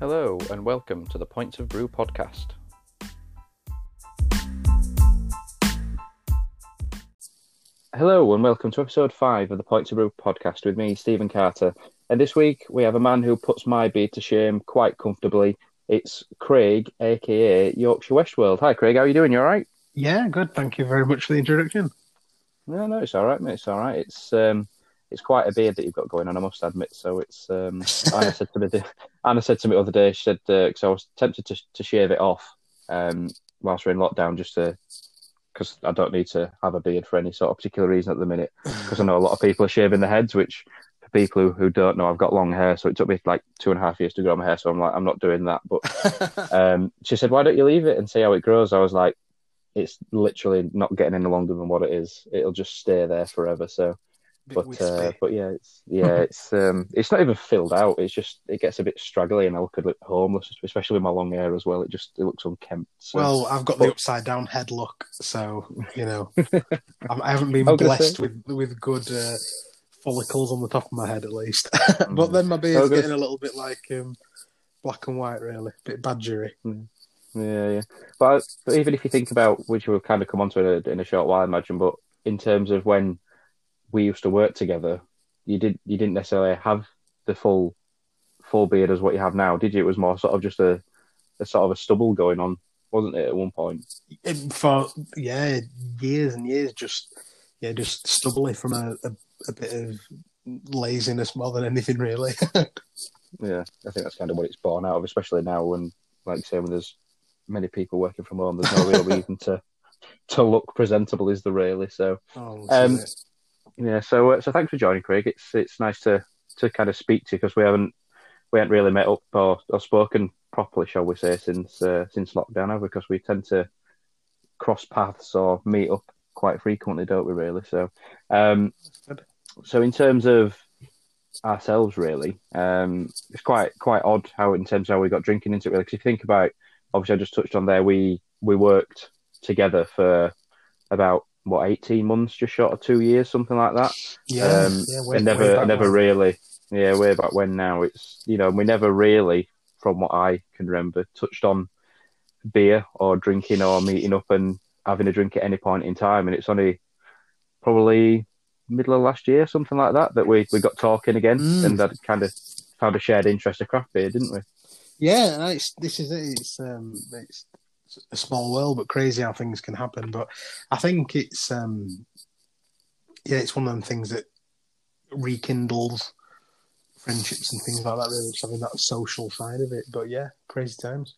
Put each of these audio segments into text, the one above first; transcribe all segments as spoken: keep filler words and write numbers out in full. Hello and welcome to the Points of Brew podcast. Hello and welcome to episode five of the Points of Brew podcast with me, Stephen Carter. And this week we have a man who puts my beard to shame quite comfortably. It's Craig, aka Yorkshire Westworld. Hi Craig, how are you doing? You all right? Yeah, good. Thank you very much for the introduction. No, no, it's all right, mate. It's all right. It's um, it's quite a beard that you've got going on, I must admit. So it's um, Anna said to me, Anna said to me the other day. She said because uh, I was tempted to to shave it off um, whilst we're in lockdown, just to because I don't need to have a beard for any sort of particular reason at the minute. Because I know a lot of people are shaving their heads, which for people who, who don't know, I've got long hair, so it took me like two and a half years to grow my hair. So I'm like, I'm not doing that. But um, she said, why don't you leave it and see how it grows? I was like, it's literally not getting any longer than what it is. It'll just stay there forever. So, but uh, but yeah, it's yeah, it's um, it's not even filled out. It's just it gets a bit straggly, and I look a bit homeless, especially with my long hair as well. It just it looks unkempt. So. Well, I've got but... the upside down head look, so you know, I haven't been blessed say. with with good uh, follicles on the top of my head at least. But then my beard's getting a little bit like um, black and white, really, a bit badgery. Mm. Yeah, yeah. But, but even if you think about, which we'll kind of come on to in a, in a short while, I imagine, but in terms of when we used to work together, you, did, you didn't necessarily have the full full beard as what you have now, did you? It was more sort of just a, a sort of a stubble going on, wasn't it, at one point? It, for, yeah, years and years, just yeah, just stubbly from a, a, a bit of laziness more than anything, really. Yeah, I think that's kind of what it's born out of, especially now when, like you say, when there's many people working from home, there's no real reason to to look presentable, is there really? So, oh, um, yeah. So, uh, so thanks for joining, Craig. It's it's nice to, to kind of speak to you because we haven't we haven't really met up or, or spoken properly, shall we say, since uh, since lockdown, because we tend to cross paths or meet up quite frequently, don't we? Really. So, um, so in terms of ourselves, really, um, it's quite quite odd how in terms of how we got drinking into it, really, because if you think about it, obviously, I just touched on there. We we worked together for about what eighteen months, just short of two years, something like that. Yeah, um, yeah way, and never, never when. really, yeah, way back when. Now it's you know, we never really, from what I can remember, touched on beer or drinking or meeting up and having a drink at any point in time. And it's only probably middle of last year, something like that, that we we got talking again mm. and that kind of found a shared interest of craft beer, didn't we? Yeah, no, it's, this is it. It's, um, it's a small world, but crazy how things can happen. But I think it's um, yeah, it's one of them things that rekindles friendships and things like that. Really, just having that social side of it. But yeah, crazy times.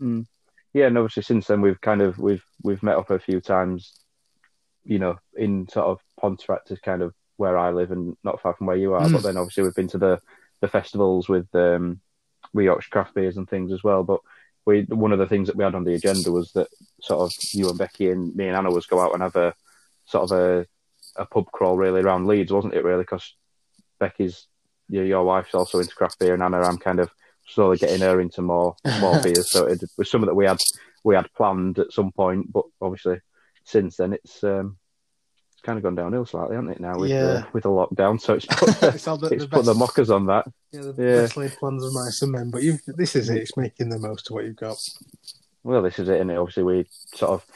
Mm. Yeah, and obviously since then we've kind of we've we've met up a few times. You know, in sort of Pontefract is kind of where I live and not far from where you are. Mm. But then obviously we've been to the the festivals with. Um, We Yorkshire Craft Beers and things as well, but we one of the things that we had on the agenda was that sort of you and Becky and me and Anna was go out and have a sort of a, a pub crawl really around Leeds, wasn't it really? Because Becky's you know, your wife's also into craft beer, and Anna, I'm kind of slowly getting her into more more beers. So it was something that we had we had planned at some point, but obviously since then it's um, it's kind of gone downhill slightly, hasn't it? Now with yeah. uh, with the lockdown, so it's put the, it's the, it's the, put the mockers on that. Yeah, the yeah. best laid plans of mice and men, but you've, this is it, it's making the most of what you've got. Well, this is it, and obviously we sort of,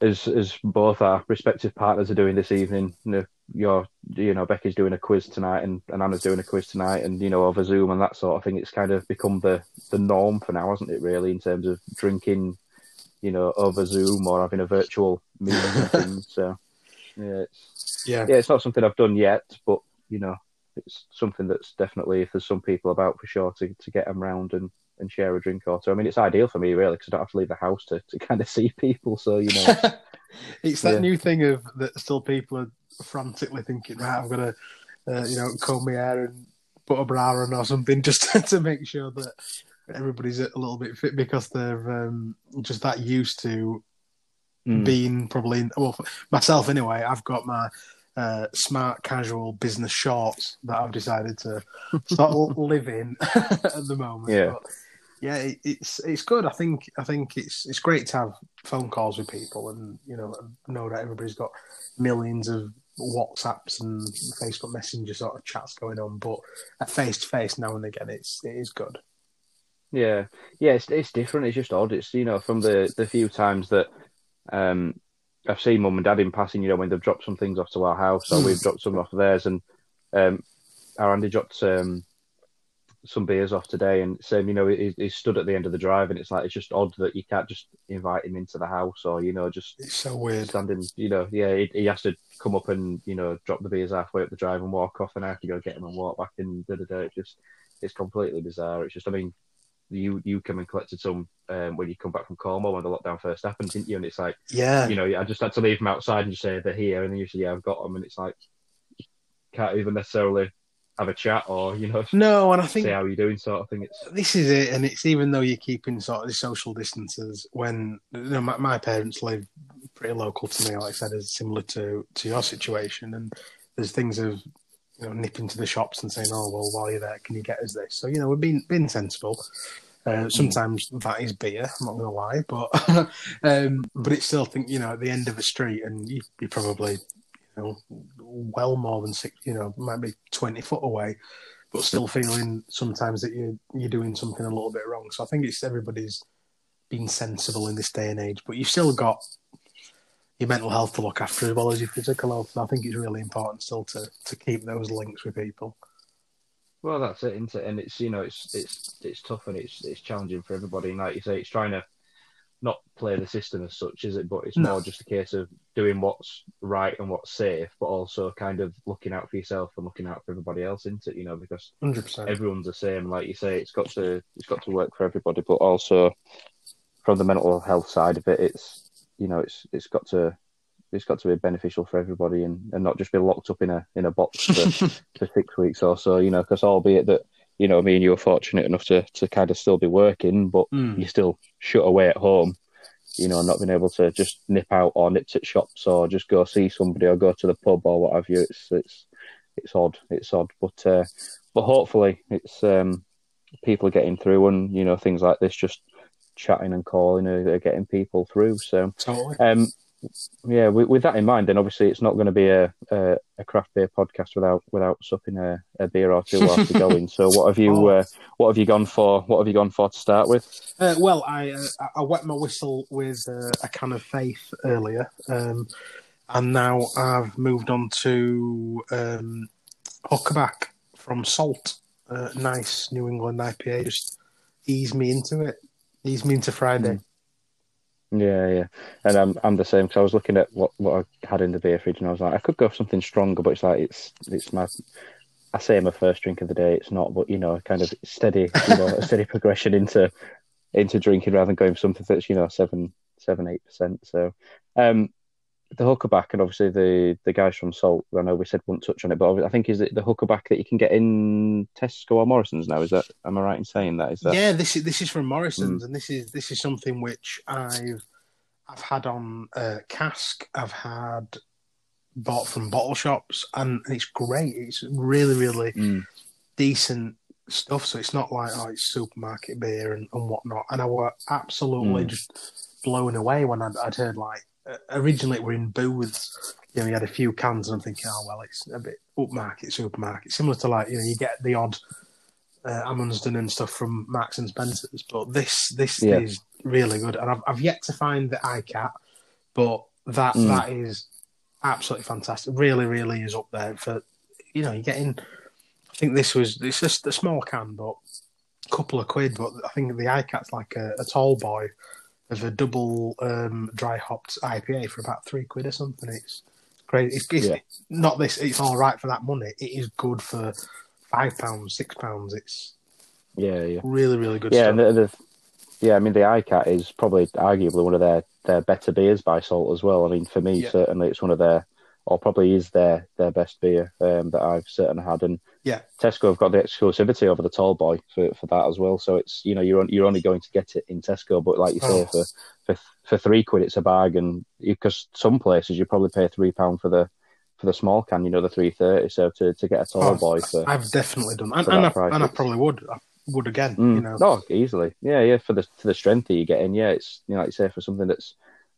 as as both our respective partners are doing this evening, you know, you're, you know Becky's doing a quiz tonight, and, and Anna's doing a quiz tonight, and, you know, over Zoom and that sort of thing, it's kind of become the, the norm for now, hasn't it, really, in terms of drinking, you know, over Zoom or having a virtual meeting and things, so, yeah it's, yeah. yeah, it's not something I've done yet, but, you know, it's something that's definitely, if there's some people about for sure, to, to get them round and, and share a drink or two. I mean, it's ideal for me, really, because I don't have to leave the house to, to kind of see people. So, you know. It's that yeah. new thing of that still people are frantically thinking, right, I've got to, uh, you know, comb my hair and put a bra on or something just to make sure that everybody's a little bit fit because they're um, just that used to mm. being probably, in, well, myself anyway, I've got my... Uh, smart casual business shorts that I've decided to sort of live in at the moment. Yeah, but yeah, it, it's it's good. I think I think it's it's great to have phone calls with people, and you know, know that everybody's got millions of WhatsApps and Facebook Messenger sort of chats going on, but at face to face now and again, it's it is good. Yeah, yeah, it's it's different. It's just odd. It's, you know, from the, the few times that um, I've seen Mum and Dad in passing, you know, when they've dropped some things off to our house, or we've dropped some off of theirs, and um, our Andy dropped um, some beers off today, and same, you know, he, he stood at the end of the drive, and it's like, it's just odd that you can't just invite him into the house, or, you know, just it's so weird standing, you know, yeah, he, he has to come up and, you know, drop the beers halfway up the drive and walk off, and I have to go get him and walk back, and da da da. It's just, it's completely bizarre. It's just, I mean, You you came and collected some um, when you come back from Cornwall when the lockdown first happened, didn't you? And it's like, yeah, you know, I just had to leave them outside and just say they're here, and then you say, yeah, I've got them, and it's like, you can't even necessarily have a chat or, you know, no, and I think say how you're doing sort of thing. It's this is it, and it's even though you're keeping sort of the social distances when, you know, my, my parents live pretty local to me, like I said, is similar to to your situation, and there's things of, you know, nipping to the shops and saying, oh, well, while you're there, can you get us this? So, you know, we've been, been sensible. Uh, sometimes that is beer, I'm not going to lie, but um, but it's still, think, you know, at the end of a street, and you, you're probably, you know, well more than six, you know, might be twenty foot away, but still feeling sometimes that you're, you're doing something a little bit wrong. So I think it's everybody's been sensible in this day and age, but you've still got your mental health to look after as well as your physical health. And I think it's really important still to, to keep those links with people. Well, that's it, isn't it? And it's, you know, it's it's it's tough, and it's it's challenging for everybody. And like you say, it's trying to not play the system as such, is it? But it's no. more just a case of doing what's right and what's safe, but also kind of looking out for yourself and looking out for everybody else, isn't it? You know, because one hundred percent everyone's the same. Like you say, it's got to it's got to work for everybody, but also from the mental health side of it, it's, you know, it's it's got to it's got to be beneficial for everybody, and, and not just be locked up in a in a box for, for six weeks or so, you know, because albeit that, you know, me and you are fortunate enough to, to kind of still be working, but mm. you're still shut away at home, you know, not being able to just nip out or nip to shops or just go see somebody or go to the pub or what have you. It's it's it's odd, it's odd, but uh, but hopefully it's um, people are getting through, and, you know, things like this, just chatting and calling are getting people through. So totally. um yeah with, with that in mind, then obviously it's not going to be a, a a craft beer podcast without without supping a, a beer or two whilst you're going. So what have you uh, what have you gone for what have you gone for to start with? Uh, well, I uh, I wet my whistle with uh, a can of Faith earlier, um and now I've moved on to um Huckaback from Salt. Uh, nice New England I P A, just ease me into it. He's mean to Friday. Yeah, yeah. And I'm I'm the same, because I was looking at what, what I had in the beer fridge, and I was like, I could go for something stronger, but it's like, it's it's my, I say my first drink of the day, it's not, but, you know, kind of steady, you know, a steady progression into into drinking rather than going for something that's, you know, seven seven eight percent. So um, the Huckaback, and obviously the the guys from Salt, I know we said wouldn't touch on it, but I think, is it the Huckaback that you can get in Tesco or Morrison's now? Is that, am I right in saying that? Is that? Yeah, this is this is from Morrison's, mm. and this is this is something which I've I've had on uh, cask, I've had bought from bottle shops, and it's great. It's really really mm. decent stuff. So it's not like, oh, it's supermarket beer and, and whatnot. And I were absolutely mm. just blown away when I'd, I'd heard, like, originally we're in booths, you know, you had a few cans, and I'm thinking, oh, well, it's a bit upmarket, supermarket, similar to, like, you know, you get the odd uh, Amundsen and stuff from Marks and Spencer's, but this this yeah. is really good, and I've, I've yet to find the iCat, but that mm. that is absolutely fantastic. Really, really is up there for, you know, you're getting, I think this was, it's just a small can, but a couple of quid, but I think the iCat's like a, a tall boy of a double um, dry hopped I P A for about three quid or something. It's crazy. It's, it's yeah. not this. It's all right for that money. It is good for five pounds, six pounds. It's yeah, yeah, really, really good. Yeah, stuff. And the, the, yeah. I mean, the iCat is probably arguably one of their, their better beers by Salt as well. I mean, for me, yeah. certainly, it's one of their, or probably is their their best beer um, that I've certainly had. And yeah, Tesco have got the exclusivity over the tall boy for, for that as well. So it's, you know, you're on, you're only going to get it in Tesco, but like you oh. say, for, for for three quid it's a bargain, because some places you probably pay three pound for the for the small can, you know, the three thirty. So to, to get a tall oh, boy, for, I've definitely done, and, and, I, and I probably would I would again. Mm, you know, oh, easily, yeah, yeah, for the for the strength that you're getting. Yeah, it's, you know, like you say, for something that's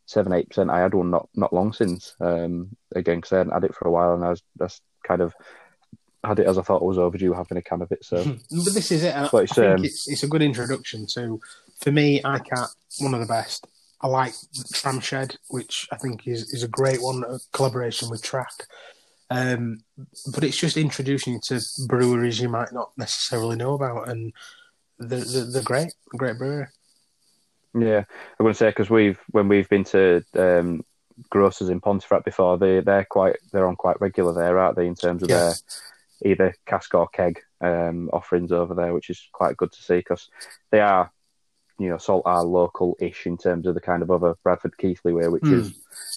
Seven eight percent. I had one not, not long since. Um, again, because I hadn't had it for a while, and I was that's kind of had it as I thought I was overdue having a can of it. So, but this is it. I, but it's, I think um, it's, it's a good introduction to. For me, iCat, one of the best. I like Tram Shed, which I think is, is a great one, a collaboration with Track. Um, but it's just introducing you to breweries you might not necessarily know about, and they're, they're great, great brewery. Yeah, I wouldn't say because we've when we've been to um, grocers in Pontefract before, they they're quite they're on quite regular there, aren't they? In terms of yeah. their either cask or keg um, offerings over there, which is quite good to see because they are. You know, Salt are local-ish in terms of the kind of other Bradford Keithley way, which mm. is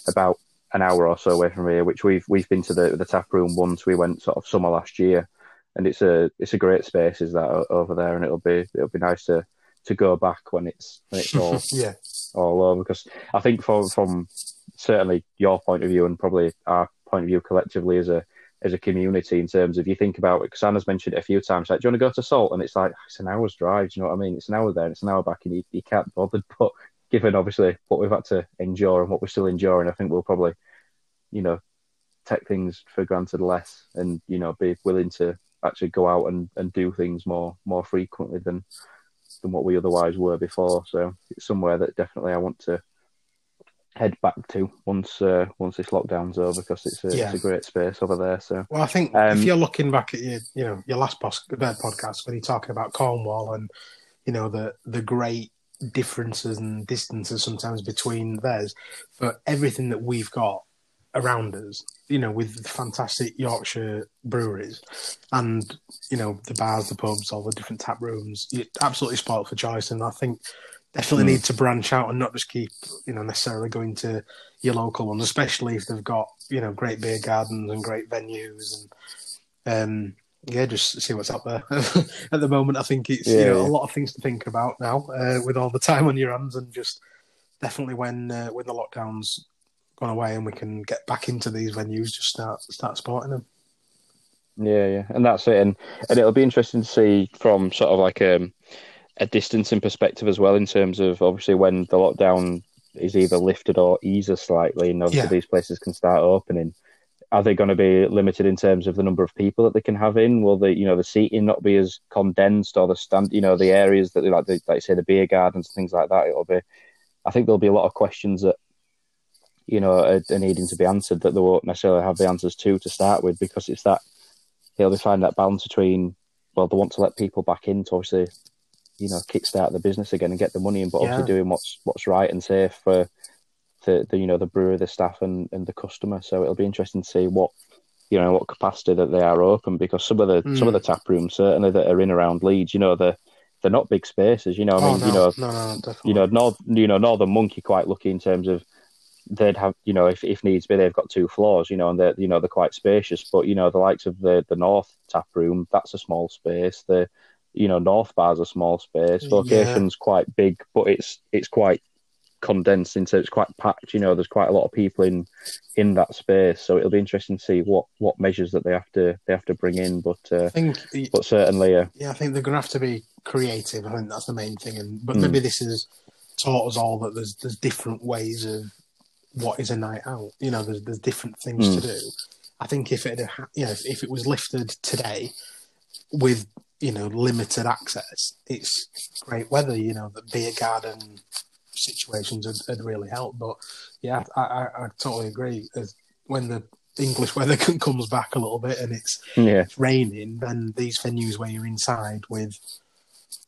about an hour or so away from here. Which we've we've been to the the tap room once. We went sort of summer last year, and it's a it's a great space is that over there, and it'll be it'll be nice to, to go back when it's when it's all yeah. all over. Because I think from from certainly your point of view and probably our point of view collectively as a as a community in terms of you think about it, because Anna's mentioned it a few times, like, do you want to go to Salt? And it's like, it's an hour's drive, do you know what I mean? It's an hour there and it's an hour back and you, you can't bother. But given, obviously, what we've had to endure and what we're still enduring, I think we'll probably, you know, take things for granted less and, you know, be willing to actually go out and, and do things more more frequently than than what we otherwise were before. So it's somewhere that definitely I want to head back to once uh, once this lockdown's over because it's a, yeah. it's a great space over there. So well, I think um, if you're looking back at your you know your last pos- podcast when you're talking about Cornwall and you know the the great differences and distances sometimes between theirs, but everything that we've got around us, you know, with the fantastic Yorkshire breweries and you know the bars, the pubs, all the different tap rooms, you're absolutely spoiled for choice, and I think. Definitely mm. need to branch out and not just keep, you know, necessarily going to your local ones, especially if they've got, you know, great beer gardens and great venues and, um, yeah, just see what's out there. At the moment, I think it's, yeah, you know, yeah. a lot of things to think about now uh, with all the time on your hands and just definitely when uh, when the lockdown's gone away and we can get back into these venues, just start start supporting them. Yeah, yeah, and that's it. And, and it'll be interesting to see from sort of like... um. a distancing perspective as well in terms of obviously when the lockdown is either lifted or eases slightly and obviously yeah. these places can start opening. Are they going to be limited in terms of the number of people that they can have in? Will the, you know, the seating not be as condensed or the stand, you know, the areas that they like, the, like you say, the beer gardens and things like that, it'll be, I think there'll be a lot of questions that, you know, are, are needing to be answered that they won't necessarily have the answers to to start with because it's that, they'll be finding that balance between, well, they want to let people back in to obviously you know, kickstart the business again and get the money in, but yeah. obviously doing what's what's right and safe for the, the you know the brewer, the staff, and, and the customer. So it'll be interesting to see what you know what capacity that they are open because some of the mm. some of the tap rooms certainly that are in around Leeds, you know, they're they're not big spaces. You know, I oh, mean, no. you know, no, no, definitely. you know, North, you know, Northern Monk are quite lucky in terms of they'd have you know if, if needs be they've got two floors, you know, and they're you know they're quite spacious. But you know the likes of the the North tap room, that's a small space. The You know, North Bar's a small space. Vocation's yeah. quite big, but it's it's quite condensed into it's quite packed. You know, there's quite a lot of people in in that space, so it'll be interesting to see what, what measures that they have to they have to bring in. But uh, I think, but certainly, uh, yeah, I think they're going to have to be creative. I think that's the main thing. And but mm. maybe this has taught us all that there's there's different ways of what is a night out. You know, there's there's different things mm. to do. I think if it you know if, if it was lifted today with you know, limited access, it's great weather, you know, the beer garden situations would, would really help. But, yeah, I, I, I totally agree. When the English weather comes back a little bit and it's, yeah. it's raining, then these venues where you're inside with,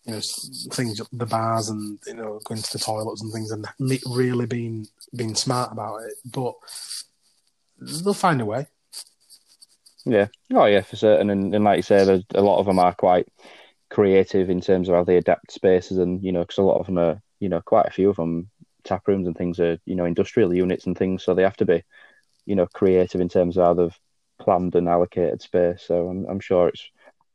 you know, things, the bars and, you know, going to the toilets and things and really being, being smart about it. But they'll find a way. Yeah, oh yeah, for certain, and, and like you say, a lot of them are quite creative in terms of how they adapt spaces, and you know, because a lot of them are, you know, quite a few of them tap rooms and things are, you know, industrial units and things, so they have to be, you know, creative in terms of how they've planned and allocated space. So I'm, I'm sure it's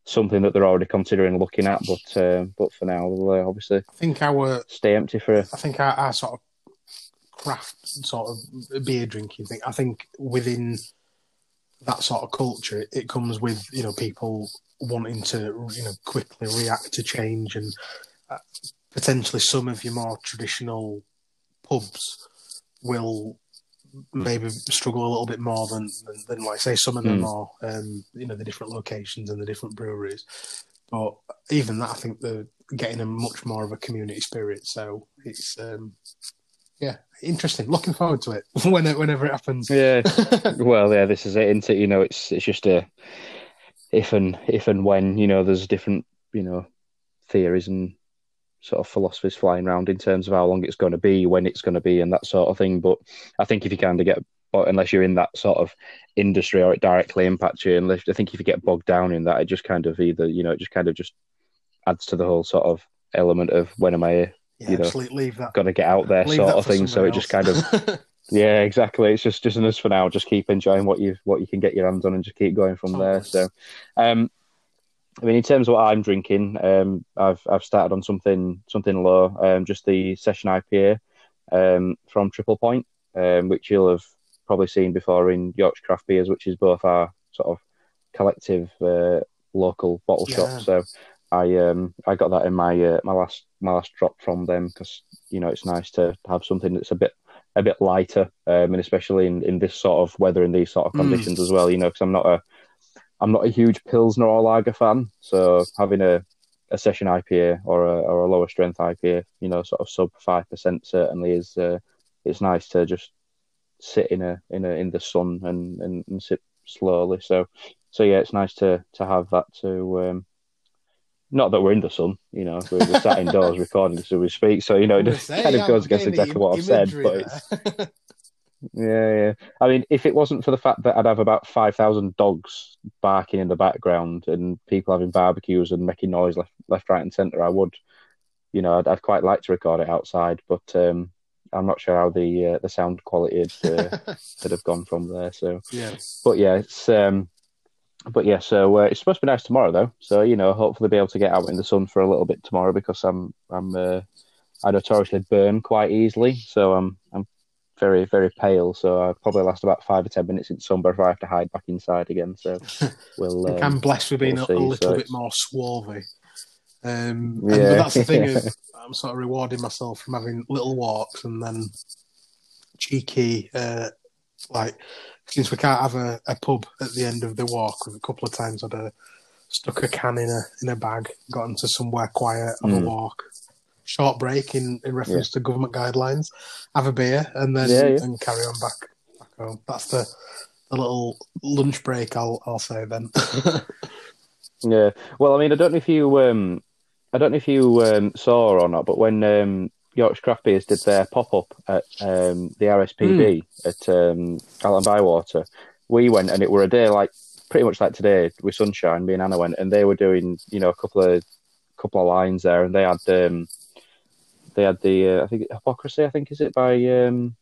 something that they're already considering looking at, but uh, but for now, they'll uh, obviously, I think our stay empty for. A... I think our, our sort of craft sort of beer drinking thing. I think within. That sort of culture, it comes with, you know, people wanting to, you know, quickly react to change and uh, potentially some of your more traditional pubs will maybe struggle a little bit more than, than, than like, say, some of them mm. are, um, you know, the different locations and the different breweries. But even that, I think they're getting a much more of a community spirit. So it's, um, yeah, interesting. Looking forward to it whenever, whenever it happens. Yeah. Well, yeah, this is it, isn't it? You know, it's it's just a if and if and when, you know, there's different, you know, theories and sort of philosophies flying around in terms of how long it's going to be, when it's going to be, and that sort of thing. But I think if you kind of get, unless you're in that sort of industry or it directly impacts you, unless, I think if you get bogged down in that, it just kind of either, you know, it just kind of just adds to the whole sort of element of when am I, yeah, you know, leave that, gotta get out there leave sort of thing. So it else. Just kind of, yeah, exactly. It's just just enough for now. Just keep enjoying what you what you can get your hands on and just keep going from oh, there. Nice. So, um. I mean, in terms of what I'm drinking, um, I've I've started on something something low, um, just the Session I P A um, from Triple Point, um, which you'll have probably seen before in Yorkshire Craft Beers, which is both our sort of collective uh, local bottle yeah. shop. So I um, I got that in my uh, my last my last drop from them because, you know, it's nice to have something that's a bit a bit lighter, um, and especially in, in this sort of weather and these sort of conditions mm. as well. You know, because I'm not a I'm not a huge Pilsner or Lager fan, so having a, a Session I P A or a, or a lower strength I P A, you know, sort of sub five percent certainly is, uh, it's nice to just sit in a in a in the sun and, and, and sip slowly. So, so yeah, it's nice to, to have that to, um, not that we're in the sun, you know, we're, we're sat indoors recording as we speak, so, you know, it just kind of goes against exactly what I've said, but it's... Yeah, yeah. I mean, if it wasn't for the fact that I'd have about five thousand dogs barking in the background and people having barbecues and making noise left, left right and centre, I would, you know, I'd, I'd quite like to record it outside, but um, I'm not sure how the uh, the sound quality would uh, have gone from there. So, yes. But yeah, it's um, but yeah, so uh, it's supposed to be nice tomorrow though. So, you know, hopefully be able to get out in the sun for a little bit tomorrow because I'm I'm uh, I notoriously burn quite easily, so I'm I'm. very, very pale, so I probably last about five or ten minutes in summer if I have to hide back inside again. So we'll. Um, I'm blessed with being we'll a, see, a little so bit more swarthy. Um, yeah. And that's the thing is, I'm sort of rewarding myself from having little walks and then cheeky, uh, like, since we can't have a, a pub at the end of the walk, a couple of times I'd uh, stuck a can in a in a bag, got into somewhere quiet on mm. a walk. Short break in, in reference yeah. to government guidelines, have a beer, and then yeah, yeah. and carry on back, back home. That's the, the little lunch break, I'll I'll say then. Yeah. Well, I mean, I don't know if you um, I don't know if you um, saw or not, but when um, Yorkshire Craft Beers did their pop up at um, the R S P B mm. at um, Alton Bywater, we went, and it were a day like pretty much like today with sunshine. Me and Anna went, and they were doing, you know, a couple of couple of lines there, and they had. Um, They had the, uh, I think, Hypocrisy, I think, is it, by um,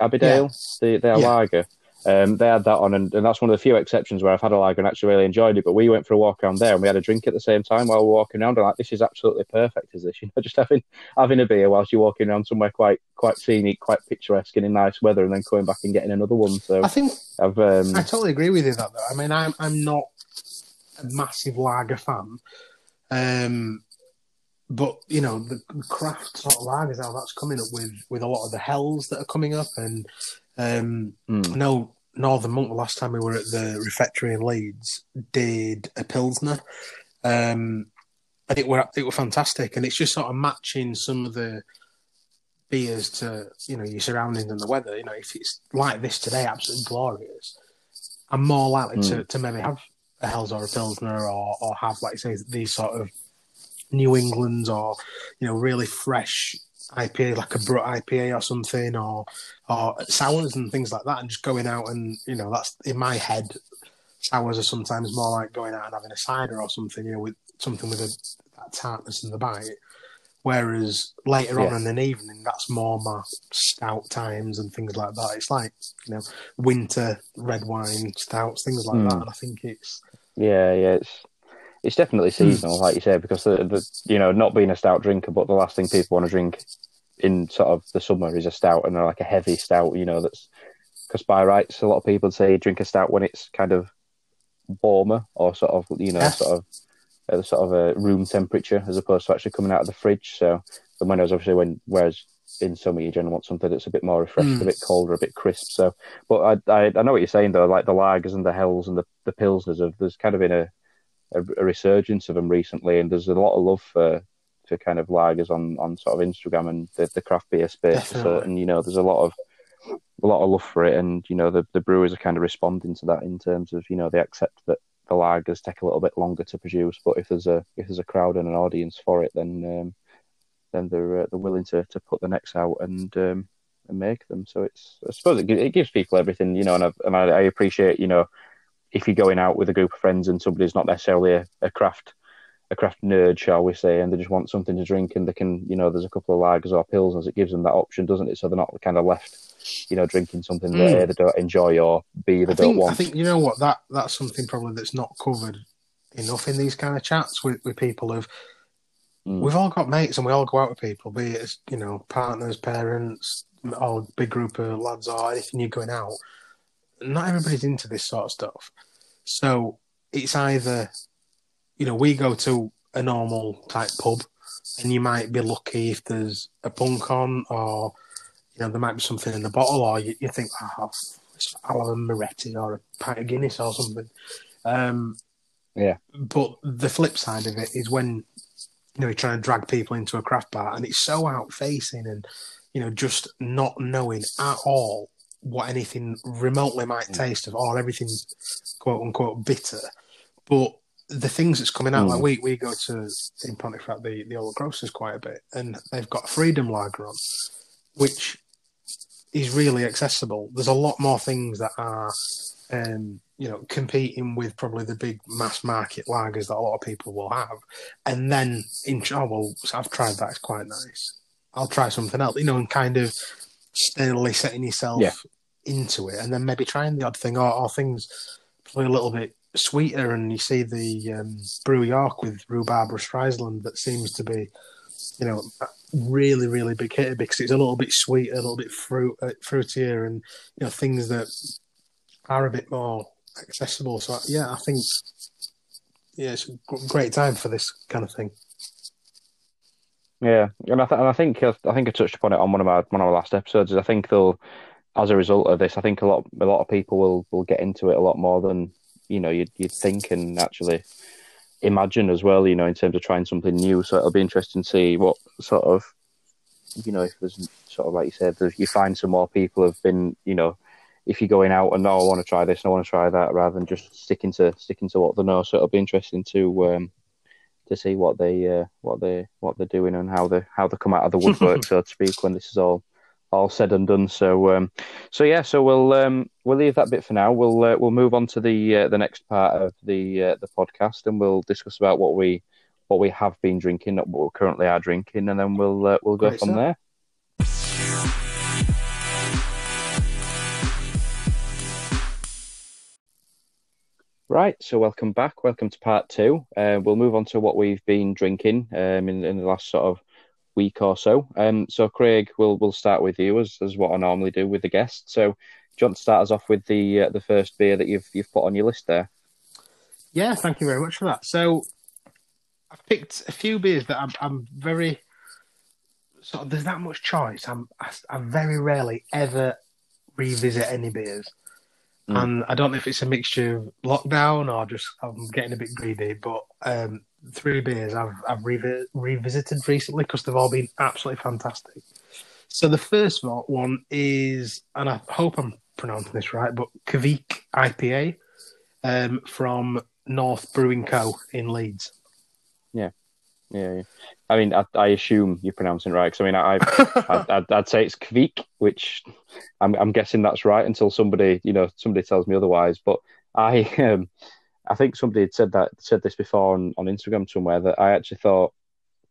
Abbeydale, yeah. the, their yeah. lager. Um, they had that on, and, and that's one of the few exceptions where I've had a lager and actually really enjoyed it, but we went for a walk around there and we had a drink at the same time while we were walking around, and like, this is absolutely perfect, is this? You know, just having having a beer whilst you're walking around somewhere quite quite scenic, quite picturesque and in nice weather, and then coming back and getting another one. So I think, I've, um, I totally agree with you that, though. I mean, I'm, I'm not a massive lager fan, um... but, you know, the craft sort of lagers, how that's coming up with, with a lot of the Helles that are coming up. And um, mm. I know Northern Monk, the last time we were at the refectory in Leeds, did a Pilsner. Um, and it were, it were fantastic. And it's just sort of matching some of the beers to, you know, your surroundings and the weather. You know, if it's like this today, absolutely glorious, I'm more likely mm. to, to maybe have a Helles or a Pilsner or, or have, like, say, these sort of New England's or, you know, really fresh I P A, like a Brut I P A or something, or or sours and things like that, and just going out and, you know, that's in my head. Sours are sometimes more like going out and having a cider or something, you know, with something with a that tartness in the bite. Whereas later yeah. on in an evening, that's more my stout times and things like that. It's like, you know, winter red wine stouts, things like mm. that. And I think it's yeah, yeah, it's. It's definitely seasonal, like you said, because the, the you know, not being a stout drinker, but the last thing people want to drink in sort of the summer is a stout, and like a heavy stout, you know, that's because by rights a lot of people say drink a stout when it's kind of warmer or sort of, you know, yeah. sort of uh, sort of a room temperature as opposed to actually coming out of the fridge. So the windows obviously when whereas in summer you generally want something that's a bit more refreshed, mm. a bit colder, a bit crisp. So, but I, I I know what you're saying though. Like the lagers and the Helles and the the Pilsners, have, there's kind of been a, a a resurgence of them recently, and there's a lot of love for for kind of lagers on, on sort of Instagram and the, the craft beer space. So, and you know, there's a lot of a lot of love for it, and you know the the brewers are kind of responding to that in terms of, you know, they accept that the lagers take a little bit longer to produce, but if there's a if there's a crowd and an audience for it, then um, then they're uh, they're willing to, to put the necks out and um, and make them. So it's I suppose it, it gives people everything, you know. And, I've, and I, I appreciate, you know, if you're going out with a group of friends and somebody's not necessarily a, a craft a craft nerd, shall we say, and they just want something to drink, and they can, you know, there's a couple of lagers or pilsners, it gives them that option, doesn't it? So they're not kind of left, you know, drinking something mm. that A, they don't enjoy, or B, they I think, don't want. I think, you know what, that that's something probably that's not covered enough in these kind of chats with, with people who've, mm. we've all got mates and we all go out with people, be it, you know, partners, parents, or big group of lads or anything you're going out. Not everybody's into this sort of stuff. So it's either, you know, we go to a normal type pub and you might be lucky if there's a punk on, or you know, there might be something in the bottle, or you, you think, oh, I'll have a Moretti or a pint of Guinness or something. Um, yeah. But the flip side of it is when, you know, you're trying to drag people into a craft bar and it's so out-facing and, you know, just not knowing at all what anything remotely might mm. taste of, or everything's quote-unquote bitter. But the things that's coming out, mm. like we, we go to, in Pontefract, the, the old grocers quite a bit, and they've got Freedom Lager on, which is really accessible. There's a lot more things that are, um, you know, competing with probably the big mass market lagers that a lot of people will have. And then, in, oh, well, I've tried that, it's quite nice, I'll try something else, you know, and kind of steadily setting yourself yeah. into it. And then maybe trying the odd thing, or, or things play a little bit sweeter. And you see the um, Brew York with Rhubarb Streisand that seems to be, you know, really, really big hitter because it's a little bit sweet, a little bit fruit, uh, fruitier, and you know, things that are a bit more accessible. So yeah, I think yeah, it's a great time for this kind of thing. Yeah, and I, th- and I think I think I touched upon it on one of my one of my last episodes. Is I think they'll, as a result of this, I think a lot a lot of people will will get into it a lot more than, you know, you'd you'd think, and actually imagine as well, you know, in terms of trying something new. So it'll be interesting to see what sort of, you know, if there's sort of, like you said, if you find some more people have been, you know, if you're going out and no, I want to try this and I want to try that, rather than just sticking to sticking to what they know. So it'll be interesting to um to see what they uh, what they what they're doing and how they how they come out of the woodwork, so to speak, when this is all all said and done. So um so yeah, so we'll um we'll leave that bit for now. We'll uh, we'll move on to the uh, the next part of the uh, the podcast, and we'll discuss about what we what we have been drinking, not what we currently are drinking, and then we'll uh, we'll go Great, from sir. there. Right, so welcome back. Welcome to part two. Uh, we'll move on to what we've been drinking um in, in the last sort of week or so. Um, so Craig, we'll we'll start with you, as as what I normally do with the guests. So, do you want to start us off with the uh, the first beer that you've you've put on your list there? Yeah, thank you very much for that. So, I've picked a few beers that I'm I'm very sort of, there's that much choice. I'm I, I very rarely ever revisit any beers, mm. and I don't know if it's a mixture of lockdown or just I'm getting a bit greedy, but um. Three beers I've I've re- revisited recently because they've all been absolutely fantastic. So the first one is, and I hope I'm pronouncing this right, but Kveik I P A um, from North Brewing Co. in Leeds. Yeah, yeah. yeah. I mean, I, I assume you're pronouncing it right, because I mean, I, I I'd, I'd say it's Kveik, which I'm I'm guessing that's right until somebody you know somebody tells me otherwise. But I. Um, I think somebody had said that said this before on, on Instagram somewhere, that I actually thought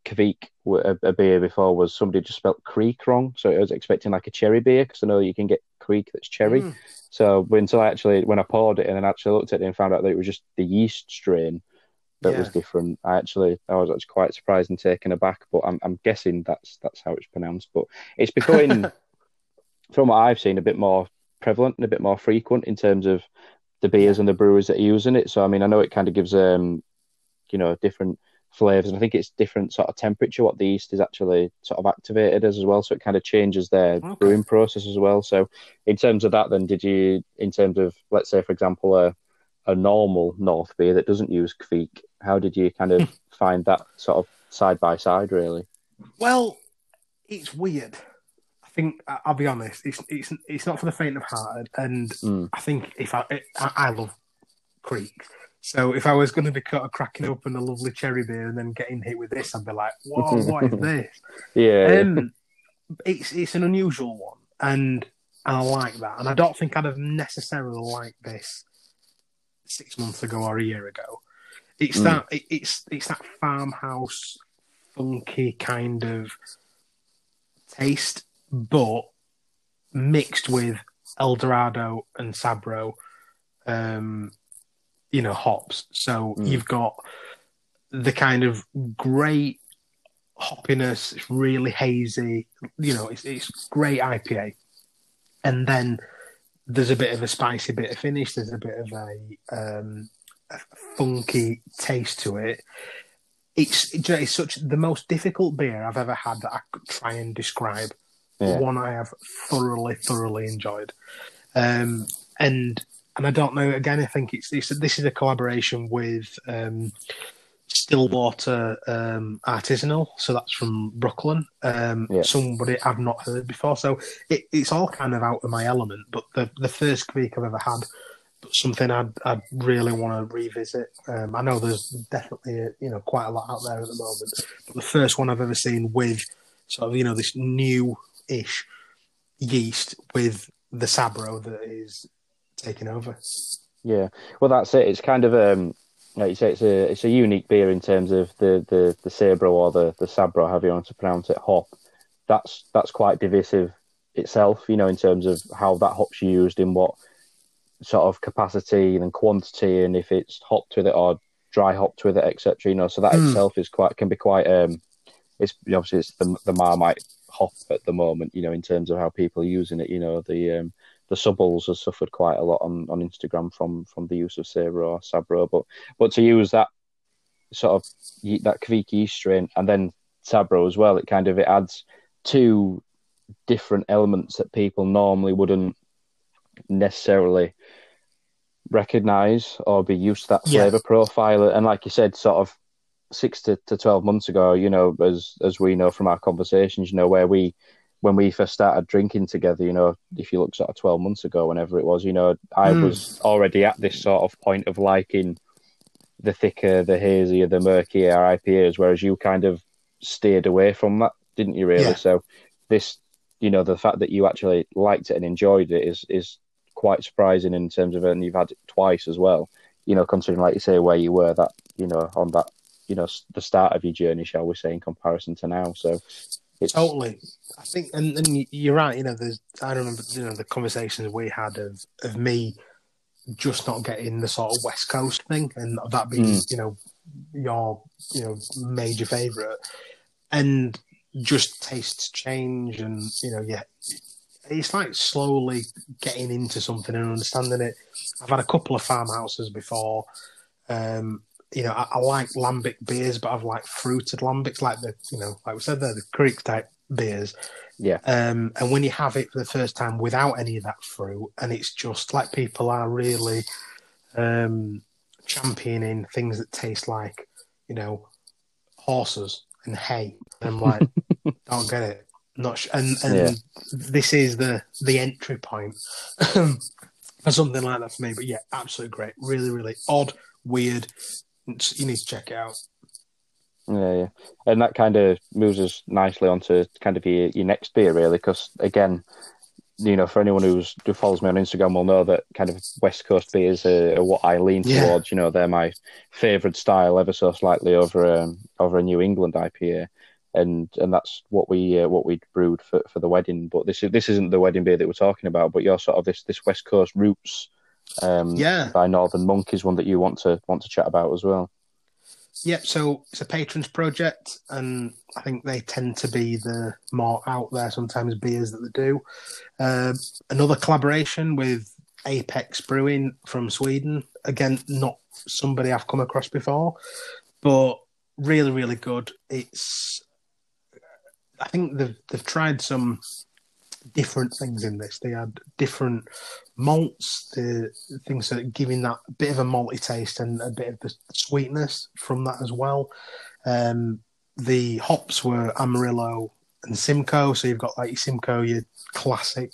Kveik, a, a beer before, was somebody just spelt Creek wrong, so I was expecting like a cherry beer, because I know you can get Creek that's cherry. Mm. So until I actually, when I poured it in and actually looked at it and found out that it was just the yeast strain that yeah. was different, I actually I was actually quite surprised and taken aback. But I'm I'm guessing that's that's how it's pronounced. But it's becoming, from what I've seen, a bit more prevalent and a bit more frequent in terms of the beers and the brewers that are using it. So I mean, I know it kind of gives um, you know, different flavours, and I think it's different sort of temperature what the yeast is actually sort of activated as as well, so it kind of changes their okay. brewing process as well. So in terms of that, then, did you, in terms of, let's say, for example, a a normal North beer that doesn't use Kveik, how did you kind of find that sort of side by side, really? Well, it's weird. I think I'll be honest, it's it's it's not for the faint of heart, and mm. I think if I it, I, I love Kveik. So if I was going to be kind of cracking open a lovely cherry beer and then getting hit with this, I'd be like, "Whoa, what is this?" yeah, um, it's it's an unusual one, and and I like that. And I don't think I'd have necessarily liked this six months ago or a year ago. It's mm. that it, it's it's that farmhouse funky kind of taste, but mixed with El Dorado and Sabro. Um, you know, hops. So mm. you've got the kind of great hoppiness, it's really hazy, you know, it's it's great I P A. And then there's a bit of a spicy bit of finish, there's a bit of a, um, a funky taste to it. It's, it's such the most difficult beer I've ever had that I could try and describe. Yeah. One I have thoroughly, thoroughly enjoyed. Um, and... And I don't know. Again, I think it's, it's this is a collaboration with um, Stillwater um, Artisanal, so that's from Brooklyn. Um, yeah. Somebody I've not heard before, so it, it's all kind of out of my element. But the the first Kveik I've ever had, but something I'd I'd really want to revisit. Um, I know there's definitely a, you know quite a lot out there at the moment, but the first one I've ever seen with sort of you know this new-ish yeast with the Sabro that is taking over. Yeah, well, that's it. It's kind of um, like you say, it's a it's a unique beer in terms of the the the Sabro or the the Sabro, however you want to pronounce it, hop. That's that's quite divisive itself, you know, in terms of how that hop's used, in what sort of capacity and quantity, and if it's hopped with it or dry hopped with it, et cetera. You know, so that mm. itself is quite can be quite. Um, it's obviously it's the the Marmite hop at the moment, you know, in terms of how people are using it. You know, the um, the Subbles has suffered quite a lot on, on Instagram from, from the use of Sabro or Sabro, but but to use that sort of that Kveik yeast strain and then Sabro as well, it kind of it adds two different elements that people normally wouldn't necessarily recognise or be used to that flavour yeah. profile. And like you said, sort of six to, to twelve months ago, you know, as as we know from our conversations, you know, where we when we first started drinking together, you know, if you look sort of twelve months ago, whenever it was, you know, I mm. was already at this sort of point of liking the thicker, the hazier, the murkier I P As, whereas you kind of steered away from that, didn't you, really? Yeah. So this, you know, the fact that you actually liked it and enjoyed it is is quite surprising in terms of, and you've had it twice as well, you know, considering, like you say, where you were that, you know, on that, you know, the start of your journey, shall we say, in comparison to now. So it's... Totally, I think, and, and you're right. You know, there's I remember you know the conversations we had of, of me just not getting the sort of West Coast thing, and that being mm. you know your you know major favourite, and just tastes change, and you know yeah, it's like slowly getting into something and understanding it. I've had a couple of farmhouses before. Um, You know, I, I like lambic beers, but I've liked fruited lambics, like the, you know, like we said there, the Kveik type beers. Yeah. Um, and when you have it for the first time without any of that fruit, and it's just like people are really um, championing things that taste like, you know, horses and hay. And I'm like, don't get it. Not sh- and and yeah. this is the, the entry point for something like that for me. But yeah, absolutely great. Really, really odd, weird. You need to check it out. Yeah, yeah, and that kind of moves us nicely onto kind of your, your next beer, really, because again, you know, for anyone who's who follows me on Instagram will know that kind of West Coast beers are, are what I lean yeah. towards. You know, they're my favourite style, ever so slightly over um, over a New England I P A, and and that's what we uh, what we brewed for, for the wedding. But this is this isn't the wedding beer that we're talking about. But you're sort of this this West Coast roots. Um, yeah, by Northern Monk is one that you want to want to chat about as well. Yep, yeah, so it's a patrons project, and I think they tend to be the more out there sometimes beers that they do. Uh, another collaboration with Apex Brewing from Sweden. Again, not somebody I've come across before, but really, really good. It's, I think they've, they've tried some different things in this. They had different malts, the things that are giving that bit of a malty taste and a bit of the sweetness from that as well. Um, the hops were Amarillo and Simcoe, so you've got like your Simcoe, your classic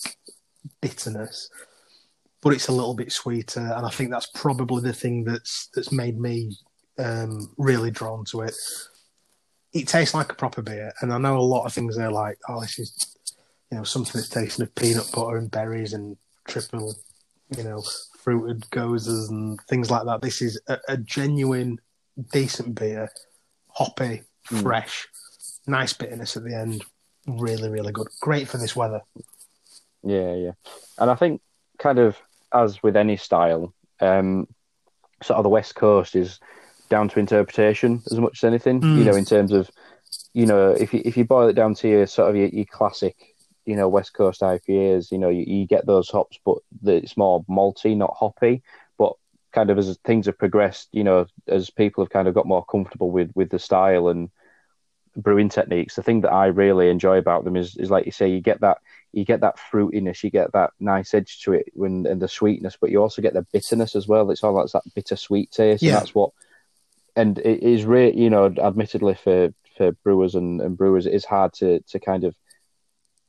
bitterness, but it's a little bit sweeter, and I think that's probably the thing that's that's made me um, really drawn to it. It tastes like a proper beer, and I know a lot of things they're like, oh, this is, you know, something that's tasting of peanut butter and berries and triple, you know, fruited gozers and things like that. This is a, a genuine, decent beer, hoppy, mm. fresh, nice bitterness at the end. Really, really good. Great for this weather. Yeah, yeah. And I think kind of as with any style, um, sort of the West Coast is down to interpretation as much as anything, mm. you know, in terms of, you know, if you, if you boil it down to your sort of your, your classic, you know, West Coast I P As, you know, you, you get those hops, but the, it's more malty, not hoppy. But kind of as things have progressed, you know, as people have kind of got more comfortable with, with the style and brewing techniques, the thing that I really enjoy about them is, is like you say, you get that you get that fruitiness, you get that nice edge to it when, and the sweetness, but you also get the bitterness as well. It's all like that bitter sweet taste, yeah. and that's what, and it is really, you know, admittedly for, for brewers and, and brewers, it is hard to to kind of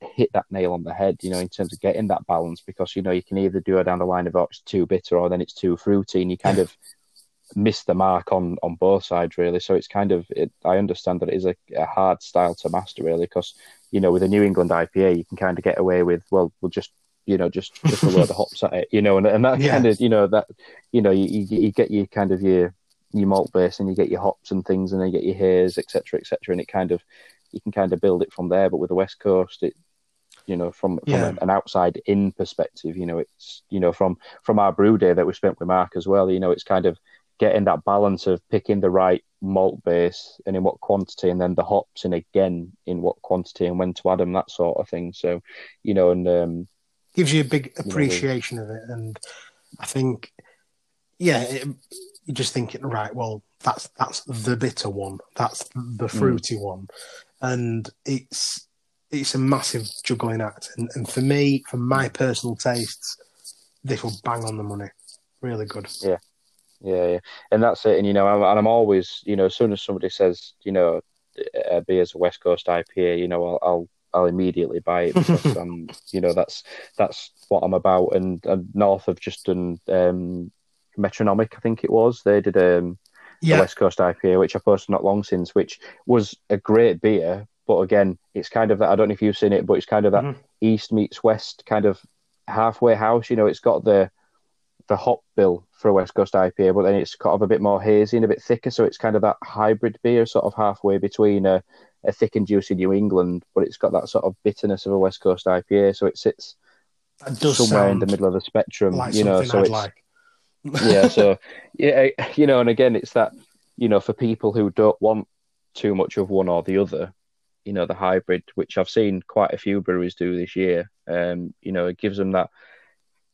hit that nail on the head, you know, in terms of getting that balance, because, you know, you can either do it down the line of, oh, it's too bitter, or then it's too fruity, and you kind of miss the mark on, on both sides, really. So it's kind of, it, I understand that it is a, a hard style to master, really, because, you know, with a New England I P A, you can kind of get away with, well, we'll just, you know, just, just a load of hops at it, you know, and, and that yeah. kind of, you know, that, you know, you, you, you get your kind of your, your malt base, and you get your hops and things, and then you get your hairs, et cetera, et cetera, and it kind of, you can kind of build it from there. But with the West Coast, it, you know, from, from yeah. an outside-in perspective, you know, it's, you know, from, from our brew day that we spent with Mark as well, you know, it's kind of getting that balance of picking the right malt base and in what quantity, and then the hops and again in what quantity and when to add them, that sort of thing. So, you know, and um, gives you a big appreciation you know, of it. And I think, yeah, it, you're just thinking, right, well, that's that's the bitter one, that's the fruity mm. one, and it's it's a massive juggling act. And, and for me, for my personal tastes, this will bang on the money. Really good. Yeah. Yeah, yeah, and that's it. And, you know, I'm, and I'm always, you know, as soon as somebody says, you know, uh, beer's a West Coast I P A, you know, I'll I'll, I'll immediately buy it, because I'm, you know, that's that's what I'm about. And, and North have just done um, Metronomic, I think it was. They did um, yeah. the West Coast I P A, which I posted not long since, which was a great beer. But again, it's kind of that, I don't know if you've seen it, but it's kind of that mm-hmm. East meets West kind of halfway house. You know, it's got the the hop bill for a West Coast I P A, but then it's kind of a bit more hazy and a bit thicker, so it's kind of that hybrid beer, sort of halfway between a, a thick and juicy New England, but it's got that sort of bitterness of a West Coast I P A, so it sits somewhere in the middle of the spectrum, like, you know, so I'd it's like. yeah, so yeah, you know, and again, it's that, you know, for people who don't want too much of one or the other, you know, the hybrid, which I've seen quite a few breweries do this year, um, you know, it gives them that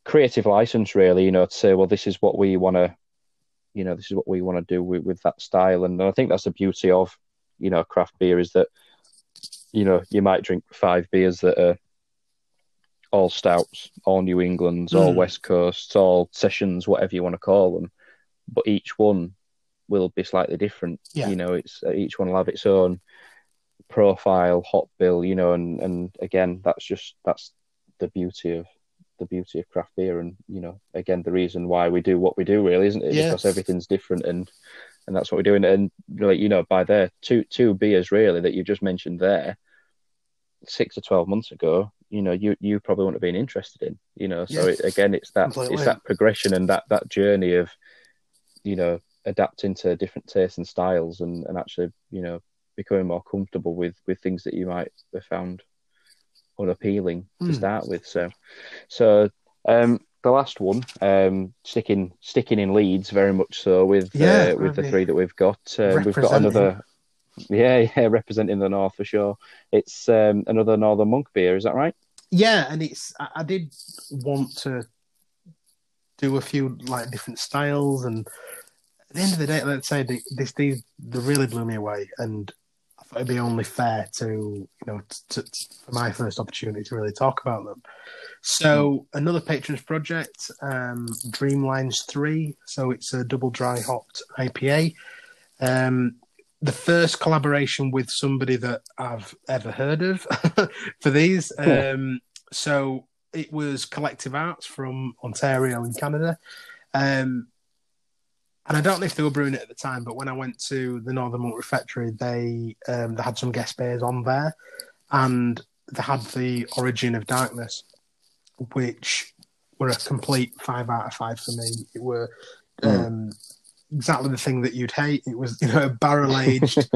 creative license, really, you know, to say, well, this is what we want to, you know, this is what we want to do with, with that style. And I think that's the beauty of, you know, craft beer, is that, you know, you might drink five beers that are all stouts, all New Englands, mm. all West Coasts, all sessions, whatever you want to call them, but each one will be slightly different. Yeah. You know, it's each one will have its own profile, hop bill, you know, and and again, that's just that's the beauty of. the beauty of craft beer, and, you know, again, the reason why we do what we do, really, isn't it? Yeah. Because everything's different, and and that's what we're doing. And, like, you know, by there, two two beers, really, that you just mentioned there, six or twelve months ago, you know, you you probably wouldn't have been interested in, you know. So yes. it, again, it's that Completely. it's that progression and that that journey of, you know, adapting to different tastes and styles, and and actually, you know, becoming more comfortable with with things that you might have found unappealing to mm. start with. So, so um, the last one, um, sticking sticking in Leeds very much so with yeah, uh, with the three that we've got. Uh, we've got another, yeah, yeah, representing the North for sure. It's um, another Northern Monk beer, is that right? Yeah, and it's I, I did want to do a few like different styles, and at the end of the day, let's say they, this these they really blew me away, and I thought it'd be only fair to, you know, to, to, for my first opportunity to really talk about them. So another patrons project, um, Dreamlines three. So it's a double dry hopped I P A. Um, the first collaboration with somebody that I've ever heard of for these. Cool. Um, so it was Collective Arts from Ontario in Canada. Um, and I don't know if they were brewing it at the time, but when I went to the Northern Monk Refectory, they, um, they had some guest beers on there, and they had the Origin of Darkness, which were a complete five out of five for me. It were um, mm. exactly the thing that you'd hate. It was, you know, a barrel aged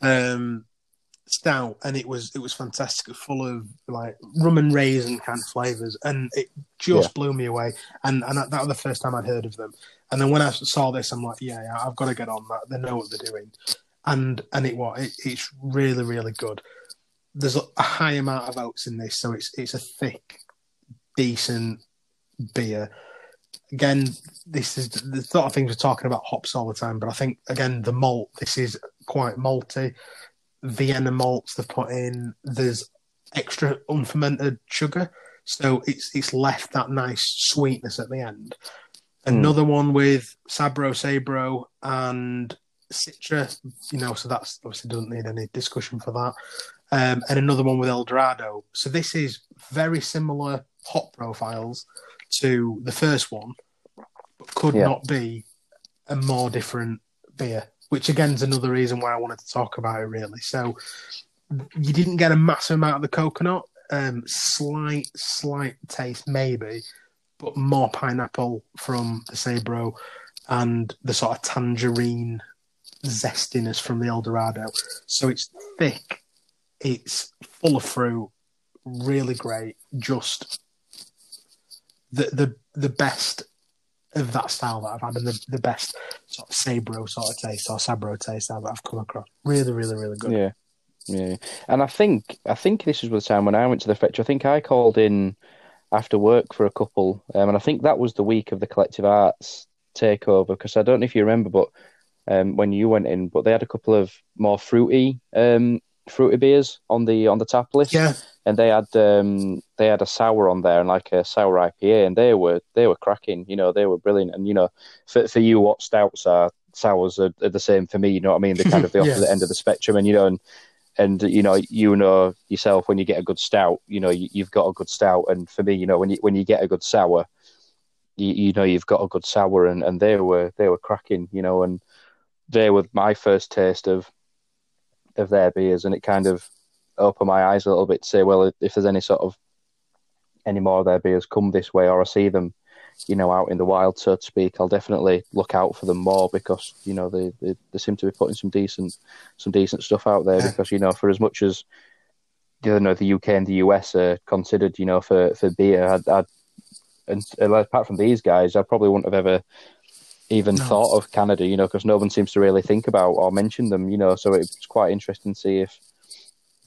um, stout, and it was it was fantastic, full of like rum and raisin kind of flavors, and it just yeah. blew me away. And and that was the first time I'd heard of them. And then when I saw this, I'm like, yeah, yeah I've got to get on that. They know what they're doing, and and it was it, it's really really good. There's a high amount of oats in this, so it's it's a thick, decent beer. Again, this is the sort of things we're talking about hops all the time, but I think again the malt, this is quite malty. Vienna malts they've put in. There's extra unfermented sugar, so it's it's left that nice sweetness at the end. Another mm. one with Sabro, Sabro, and Citra, you know, so that's obviously doesn't need any discussion for that. Um, and another one with El Dorado. So this is very similar hop profiles to the first one, but could yeah. not be a more different beer, which again is another reason why I wanted to talk about it really. So you didn't get a massive amount of the coconut, um, slight, slight taste maybe, but more pineapple from the Sabro and the sort of tangerine zestiness from the El Dorado. So it's thick, it's full of fruit, really great, just the the the best of that style that I've had, and the, the best sort of Sabro sort of taste or Sabro taste that I've come across. Really, really, really good. Yeah, yeah. And I think I think this was the time when I went to the fetch. I think I called in after work for a couple, um, and I think that was the week of the Collective Arts takeover. Because I don't know if you remember, but um, when you went in, but they had a couple of more fruity um, fruity beers on the on the tap list. Yeah. And they had um, they had a sour on there and like a sour I P A, and they were they were cracking. You know, they were brilliant. And you know, for for you, what stouts are, sours are, are the same for me. You know what I mean? They're kind of the opposite yes. end of the spectrum. And you know, and and you know, you know yourself when you get a good stout, you know, you, you've got a good stout. And for me, you know, when you when you get a good sour, you, you know, you've got a good sour. And, and they were they were cracking. You know, and they were my first taste of of their beers, and it kind of open my eyes a little bit to say, well, if there's any sort of any more of their beers come this way, or I see them, you know, out in the wild, so to speak, I'll definitely look out for them more, because you know they they, they seem to be putting some decent some decent stuff out there. Because you know, for as much as you know the U K and the U S are considered, you know, for for beer, I'd, I'd and apart from these guys, I probably wouldn't have ever even no. thought of Canada, you know, because no one seems to really think about or mention them, you know. So it's quite interesting to see if,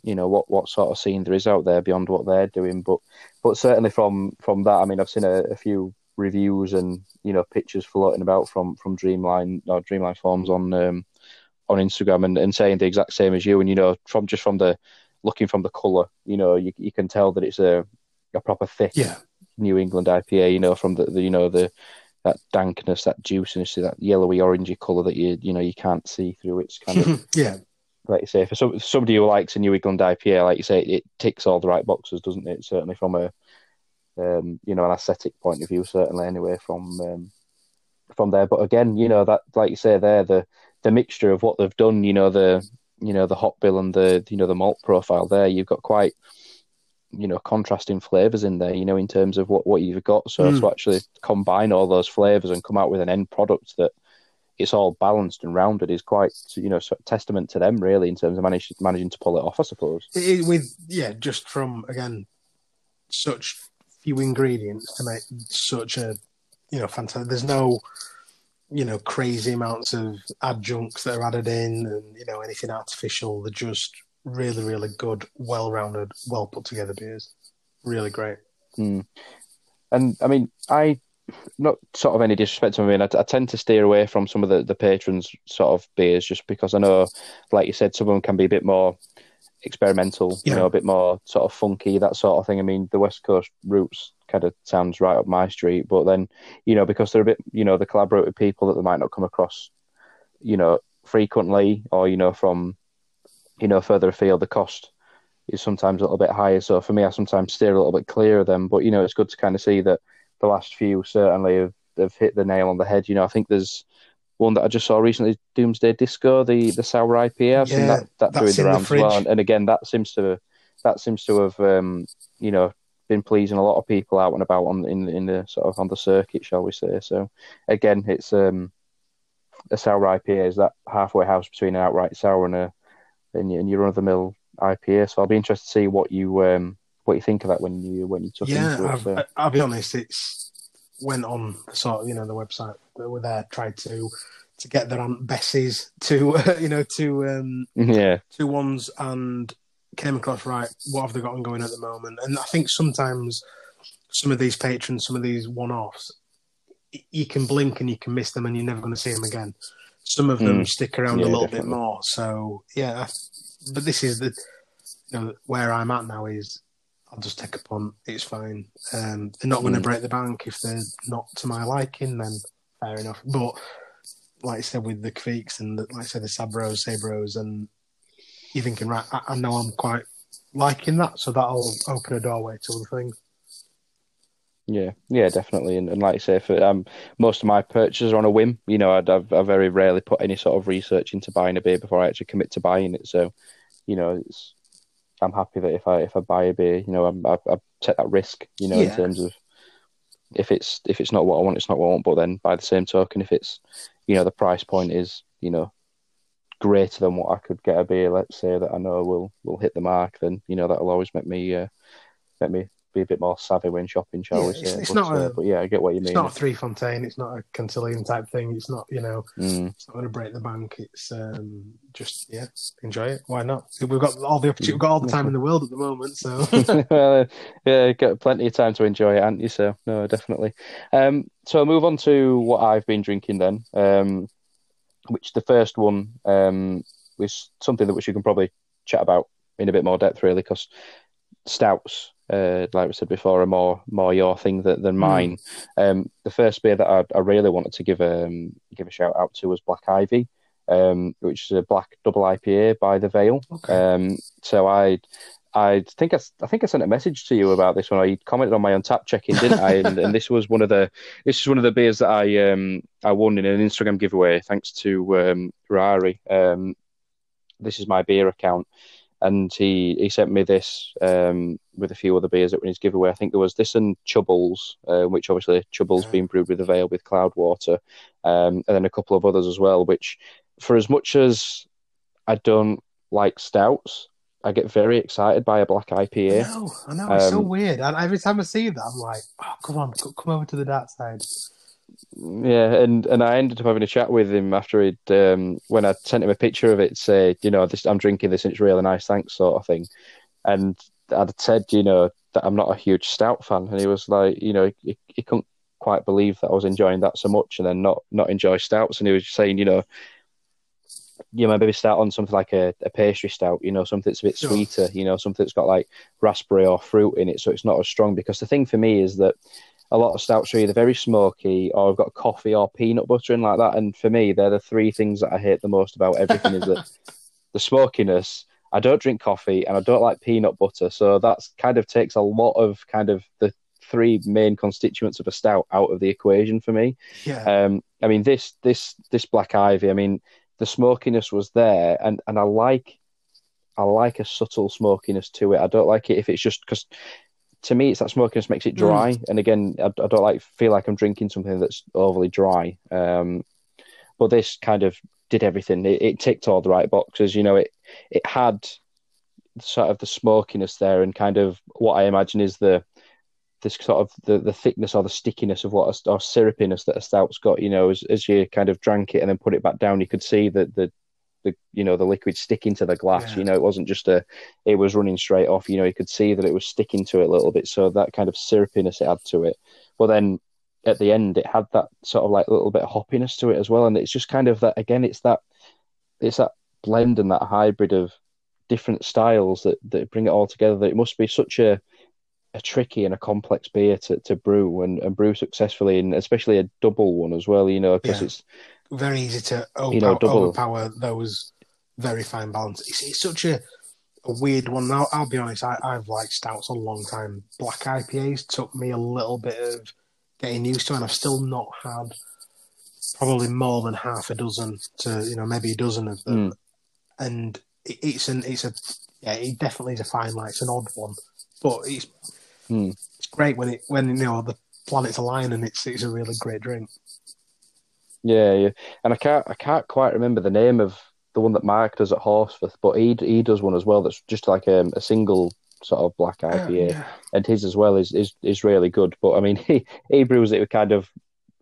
you know, what, what sort of scene there is out there beyond what they're doing. But but certainly from, from that, I mean, I've seen a, a few reviews and, you know, pictures floating about from, from Dreamline or Dreamline Forms on um, on Instagram, and, and saying the exact same as you. And, you know, from just from the, looking from the colour, you know, you you can tell that it's a, a proper thick yeah. New England I P A, you know, from the, the, you know, the that dankness, that juiciness, that yellowy, orangey colour that you, you know, you can't see through. It's kind of... yeah. Like you say, for some, somebody who likes a New England I P A, like you say, it, it ticks all the right boxes, doesn't it? Certainly from a, um, you know, an aesthetic point of view, certainly anyway, from um, from there. But again, you know, that, like you say there, the the mixture of what they've done, you know, the, you know, the hop bill and the, you know, the malt profile there, you've got quite, you know, contrasting flavours in there, you know, in terms of what, what you've got. So mm. to actually combine all those flavours and come out with an end product that, it's all balanced and rounded is quite, you know, sort of testament to them really in terms of manage, managing to pull it off, I suppose. It, with yeah, just from again such few ingredients to make such a, you know, fantastic. There's no, you know, crazy amounts of adjuncts that are added in and you know anything artificial. They're just really, really good, well-rounded, well put together beers. Really great. Mm. And I mean, I. not sort of any disrespect to me. I mean, I, I tend to steer away from some of the, the patrons' sort of beers just because I know, like you said, some of them can be a bit more experimental, yeah. you know, a bit more sort of funky, that sort of thing. I mean, the West Coast roots kind of sounds right up my street, but then, you know, because they're a bit, you know, they collaborate with people that they might not come across, you know, frequently or, you know, from, you know, further afield, the cost is sometimes a little bit higher. So for me, I sometimes steer a little bit clear of them, but, you know, it's good to kind of see that the last few certainly have, have hit the nail on the head. You know, I think there's one that I just saw recently, Doomsday Disco, the, the sour I P A. I've yeah, seen that, that doing the rounds as well. And, and again, that seems to that seems to have um, you know, been pleasing a lot of people out and about on in in the sort of on the circuit, shall we say? So again, it's um, a sour I P A is that halfway house between an outright sour and a and, and your run of the mill I P A. So I'll be interested to see what you um, what you think of that when you when you took yeah, into it. I've, so. I'll be honest, it's. Went on sort of, you know, the website that were there, tried to to get their Aunt Bessie's to uh, you know to um yeah two ones, and came across, right, what have they got ongoing at the moment? And I think sometimes some of these patrons, some of these one-offs, you can blink and you can miss them and you're never going to see them again. Some of them mm. stick around yeah, a little definitely. bit more. So yeah, but this is the you know where I'm at now is. I'll just take a punt. It's fine. Um, they're not going to mm. break the bank. If they're not to my liking, then fair enough. But like I said, with the Kveiks and the, like I said, the Sabros, Sabros, and you're thinking, right, I, I know I'm quite liking that, so that'll open a doorway to other things. Yeah, yeah, definitely. And, and like I say, for um, most of my purchases are on a whim. You know, I'd, I've, I very rarely put any sort of research into buying a beer before I actually commit to buying it. So, you know, it's. I'm happy that if I if I buy a beer, you know, I'm, I I take that risk, you know, yeah. in terms of if it's if it's not what I want, it's not what I want. But then, by the same token, if it's, you know, the price point is, you know, greater than what I could get a beer, let's say, that I know will will hit the mark, then you know that'll always make me uh, make me be a bit more savvy when shopping, shall yeah, we say? It's, it's but, not, uh, a, but yeah, I get what you it's mean. It's not a Three Fontaine, it's not a Cantillion type thing. It's not, you know, mm. it's not going to break the bank. It's um, just yeah, enjoy it. Why not? We've got all the opportunity, we've got all the time in the world at the moment. So well, uh, yeah, you've got plenty of time to enjoy it, haven't you? So no, definitely. Um, so I'll move on to what I've been drinking then. Um, which the first one um was something that which you can probably chat about in a bit more depth, really, because stouts. Uh, like we said before, are more more your thing that, than mine. Mm. Um, the first beer that I, I really wanted to give a um, give a shout out to was Black Ivy, um, which is a black double I P A by The Veil. Okay. Um, so I I think I, I think I sent a message to you about this one. I commented on my Untappd check-in, didn't I? and, and this was one of the this is one of the beers that I um I won in an Instagram giveaway thanks to um, Rari. Um, this is my beer account. And he, he sent me this um, with a few other beers that were in his giveaway. I think there was this and Chubbles, uh, which obviously Chubbles yeah. being brewed with the Veil with Cloudwater, um, and then a couple of others as well, which for as much as I don't like stouts, I get very excited by a black I P A. I know, I know, it's um, so weird. And every time I see that, I'm like, oh, come on, come over to the dark side. Yeah, and, and I ended up having a chat with him after he'd, um, when I sent him a picture of it, say, you know, this, I'm drinking this and it's really nice, thanks, sort of thing. And I'd said, you know, that I'm not a huge stout fan. And he was like, you know, he, he couldn't quite believe that I was enjoying that so much and then not, not enjoy stouts. And he was saying, you know, you know, maybe start on something like a, a pastry stout, you know, something that's a bit sweeter, you know, something that's got like raspberry or fruit in it, so it's not as strong. Because the thing for me is that a lot of stouts are either very smoky or I've got coffee or peanut butter and like that. And for me, they're the three things that I hate the most about everything is that the smokiness, I don't drink coffee and I don't like peanut butter. So that's kind of takes a lot of kind of the three main constituents of a stout out of the equation for me. Yeah. Um, I mean, this, this, this Black Ivy, I mean, the smokiness was there and, and I like, I like a subtle smokiness to it. I don't like it if it's just because, to me, it's that smokiness makes it dry. Mm. And again, I, I don't like feel like I'm drinking something that's overly dry. Um, but this kind of did everything. It, it ticked all the right boxes. You know, it it had sort of the smokiness there and kind of what I imagine is the this sort of the, the thickness or the stickiness of what a, or syrupiness that a stout's got. You know, as, as you kind of drank it and then put it back down, you could see that the, the The you know the liquid sticking to the glass. Yeah. You know, it wasn't just a, it was running straight off. You know, you could see that it was sticking to it a little bit. So that kind of syrupiness it had to it. But then at the end, it had that sort of like little bit of hoppiness to it as well. And it's just kind of that, again, it's that, it's that blend and that hybrid of different styles that, that bring it all together. That it must be such a, a tricky and a complex beer to, to brew and, and brew successfully, and especially a double one as well, you know, because yeah. it's very easy to overpower, you know, overpower those very fine balance. It's, it's such a, a weird one. Now, I'll be honest, I, I've liked stouts a long time. Black I P As took me a little bit of getting used to, and I've still not had probably more than half a dozen to, you know, maybe a dozen of them. Mm. And it, it's an, it's a, yeah, it definitely is a fine line. It's an odd one, but it's, mm. it's great when it, when, you know, the planets align, and it's, it's a really great drink. Yeah, yeah. And I can't, I can't quite remember the name of the one that Mark does at Horsforth, but he he does one as well that's just like um, a single sort of black I P A, yeah. and his as well is, is is really good. But I mean, he, he brews it with kind of,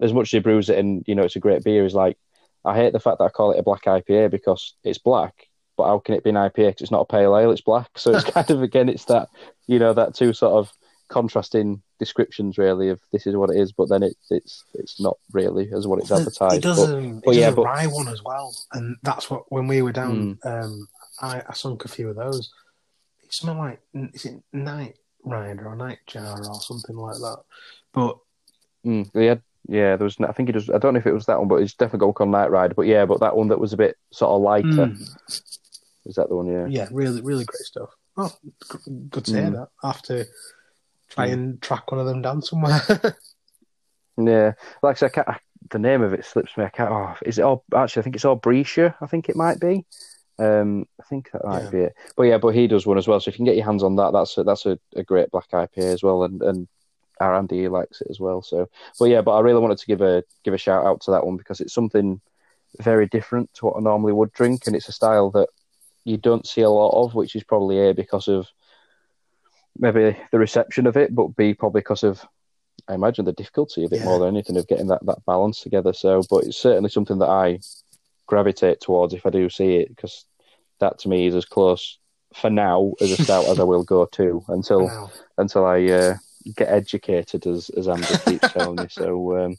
as much as he brews it, and you know, it's a great beer. He's like, I hate the fact that I call it a black I P A because it's black, but how can it be an I P A? Because it's not a pale ale, it's black. So it's kind of, again, it's that, you know, that two sort of contrasting descriptions really of this is what it is, but then it, it's it's not really as what it's advertised. It does, but, um, but it does yeah, a but... rye one as well, and that's what, when we were down mm. um, I, I sunk a few of those. It's something like, is it Night Rider or Night Jar or something like that, but mm, they had, yeah, there was, I think it was, I don't know if it was that one, but it's definitely going on Night Rider, but yeah, but that one that was a bit sort of lighter, mm. is that the one? Yeah, yeah, really really great stuff. Oh, good to mm. hear that. After Try and track one of them down somewhere. Yeah, like I said, I can't, I, the name of it slips me. I can't. Oh, is it all? Actually, I think it's all Brescia. I think it might be. Um, I think that might yeah. be it. But yeah, but he does one as well. So if you can get your hands on that, that's a, that's a, a great black I P A as well. And and our Andy likes it as well. So, but yeah, but I really wanted to give a give a shout out to that one because it's something very different to what I normally would drink, and it's a style that you don't see a lot of, which is probably A, because of maybe the reception of it, but B, probably because of, I imagine, the difficulty of it yeah. more than anything, of getting that, that balance together. So, but it's certainly something that I gravitate towards if I do see it, because that to me is as close for now as a stout as I will go to until wow. until I uh, get educated, as as Andy keeps telling me. So, um,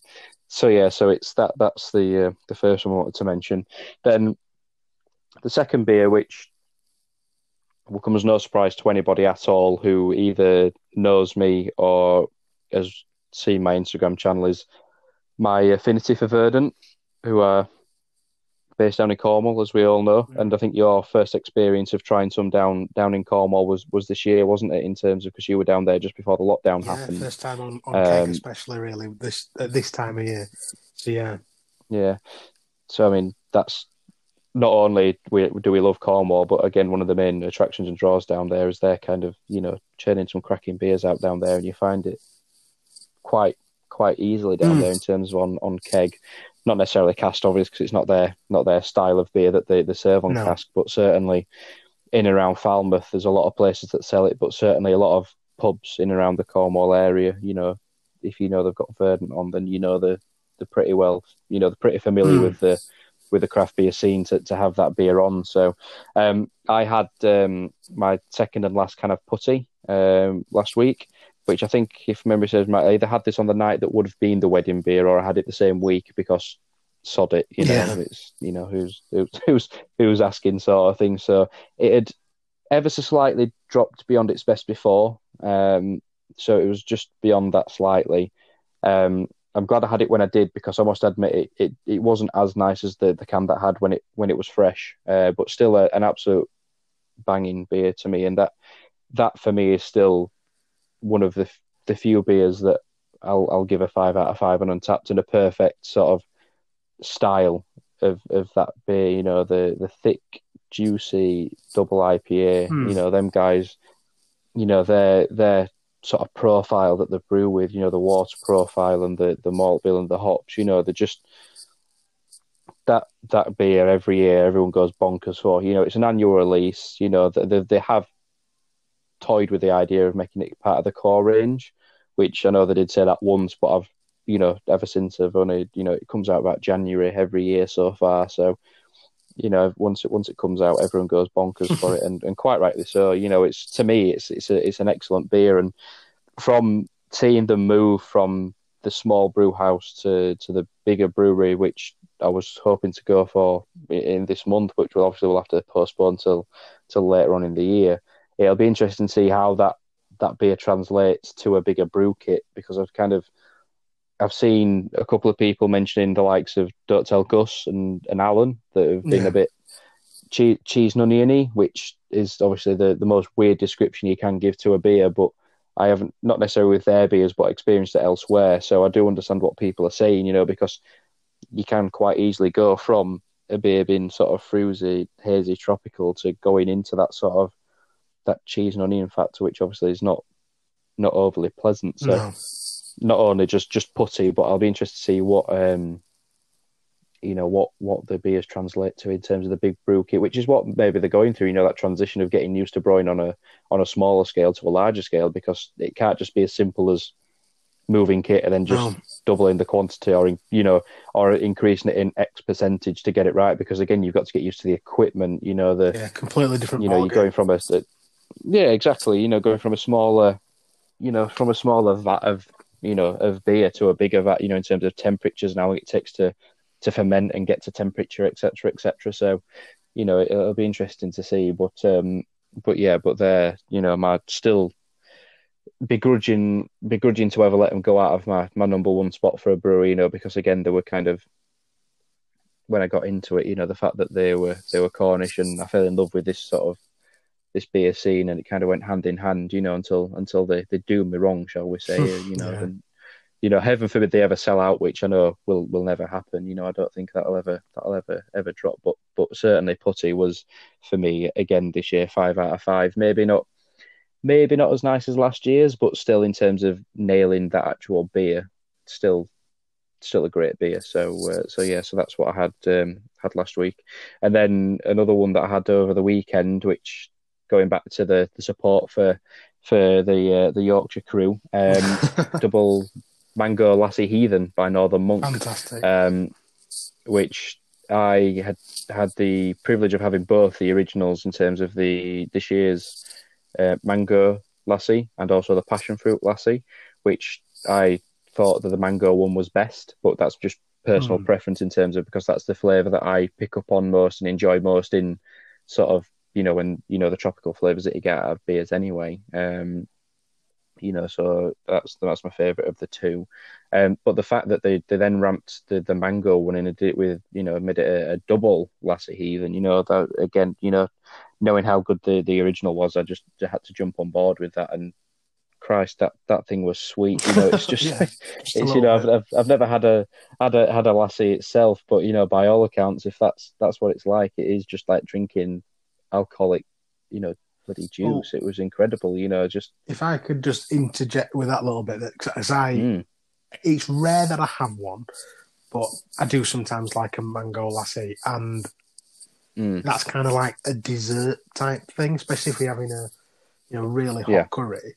so yeah, so it's that that's the uh, the first one I wanted to mention. Then the second beer, which will come as no surprise to anybody at all who either knows me or has seen my Instagram channel, is my affinity for Verdant, who are based down in Cornwall, as we all know. Yeah. And I think your first experience of trying some down down in Cornwall was, was this year, wasn't it? In terms of, because you were down there just before the lockdown yeah, happened. Yeah, first time on, on um, keg especially, really, this at this time of year. So, yeah. Yeah. So, I mean, that's, not only do we love Cornwall, but again, one of the main attractions and draws down there is they're kind of, you know, churning some cracking beers out down there, and you find it quite quite easily down mm. there in terms of on, on keg. Not necessarily cask, obviously, because it's not their not their style of beer that they, they serve on no. cask, but certainly in and around Falmouth, there's a lot of places that sell it, but certainly a lot of pubs in and around the Cornwall area, you know, if you know they've got Verdant on, then you know they're, they're pretty well, you know, they're pretty familiar mm. with the with the craft beer scene to, to have that beer on. So um, I had um, my second and last kind of putty um, last week, which I think, if memory serves me, I either had this on the night that would have been the wedding beer, or I had it the same week because sod it, you know, yeah. it's, you know, who's, who's, who's asking sort of thing. So it had ever so slightly dropped beyond its best before. Um, so it was just beyond that slightly. Um, I'm glad I had it when I did, because I must admit it it, it wasn't as nice as the, the can that I had when it when it was fresh, uh, but still a, an absolute banging beer to me, and that that for me is still one of the the few beers that I'll I'll give a five out of five on Untapped, and a perfect sort of style of of that beer. You know, the the thick, juicy double I P A. Hmm. You know, them guys. You know, they're they're. sort of profile that they brew with, you know, the water profile and the, the malt bill and the hops, you know, they're just that that beer every year everyone goes bonkers for. You know, it's an annual release, you know, they, they have toyed with the idea of making it part of the core range, which I know they did say that once, but I've, you know, ever since I've only, you know, it comes out about January every year so far, so, you know, once it once it comes out, everyone goes bonkers for it, and, and quite rightly so. You know, it's to me, it's it's a, it's an excellent beer, and from seeing them move from the small brew house to, to the bigger brewery, which I was hoping to go for in this month, which we'll obviously we'll have to postpone till till later on in the year. It'll be interesting to see how that, that beer translates to a bigger brew kit, because I've kind of I've seen a couple of people mentioning the likes of Don't Tell Gus and, and Alan that have been yeah. a bit cheese, cheese and oniony, which is obviously the, the most weird description you can give to a beer, but I haven't, not necessarily with their beers, but experienced it elsewhere. So I do understand what people are saying, you know, because you can quite easily go from a beer being sort of fruity, hazy, tropical to going into that sort of that cheese and onion factor, which obviously is not not overly pleasant. So. No. Not only just, just putty, but I'll be interested to see what um, you know what, what the beers translate to in terms of the big brew kit, which is what maybe they're going through. You know, that transition of getting used to brewing on a on a smaller scale to a larger scale, because it can't just be as simple as moving kit and then just oh. doubling the quantity or in, you know or increasing it in X percentage to get it right. Because again, you've got to get used to the equipment. You know, the yeah, completely different. You know, you're going from a, a yeah, exactly. You know, going from a smaller, you know, from a smaller vat of you know, of beer to a bigger vat, you know, in terms of temperatures and how it takes to, to ferment and get to temperature, et cetera, et cetera. So, you know, it, it'll be interesting to see. But, um, but yeah, but they're, you know, my still begrudging, begrudging to ever let them go out of my, my number one spot for a brewery, you know, because again, they were kind of, when I got into it, you know, the fact that they were, they were Cornish, and I fell in love with this sort of, this beer scene, and it kind of went hand in hand, you know, until until they, they do me wrong, shall we say, you know, yeah. and you know, heaven forbid they ever sell out, which I know will will never happen. You know, I don't think that'll ever that'll ever ever drop. But but certainly, putty was for me again this year five out of five. Maybe not, maybe not as nice as last year's, but still in terms of nailing that actual beer, still still a great beer. So uh, so yeah, so that's what I had um, had last week, and then another one that I had over the weekend, which. Going back to the, the support for for the uh, the Yorkshire crew, um, double mango lassie heathen by Northern Monk, fantastic. Um, which I had had the privilege of having both the originals in terms of the this year's uh, mango lassie and also the passion fruit lassie, which I thought that the mango one was best, but that's just personal mm. preference in terms of because that's the flavour that I pick up on most and enjoy most in sort of. You know, when you know the tropical flavors that you get out of beers, anyway. Um, you know, so that's that's my favorite of the two. Um, but the fact that they, they then ramped the, the mango one in and did it with you know made it a, a double lassie heathen. You know that again. You know, knowing how good the, the original was, I just had to jump on board with that. And Christ, that, that thing was sweet. You know, it's just, yeah, it's just you know I've, I've I've never had a had a had a lassie itself, but you know by all accounts, if that's that's what it's like, it is just like drinking. Alcoholic, you know, bloody juice. Oh, it was incredible, you know. Just if I could just interject with that a little bit, as I, mm. it's rare that I have one, but I do sometimes like a mango lassi, and mm. that's kind of like a dessert type thing, especially if we're having a, you know, really hot yeah. curry.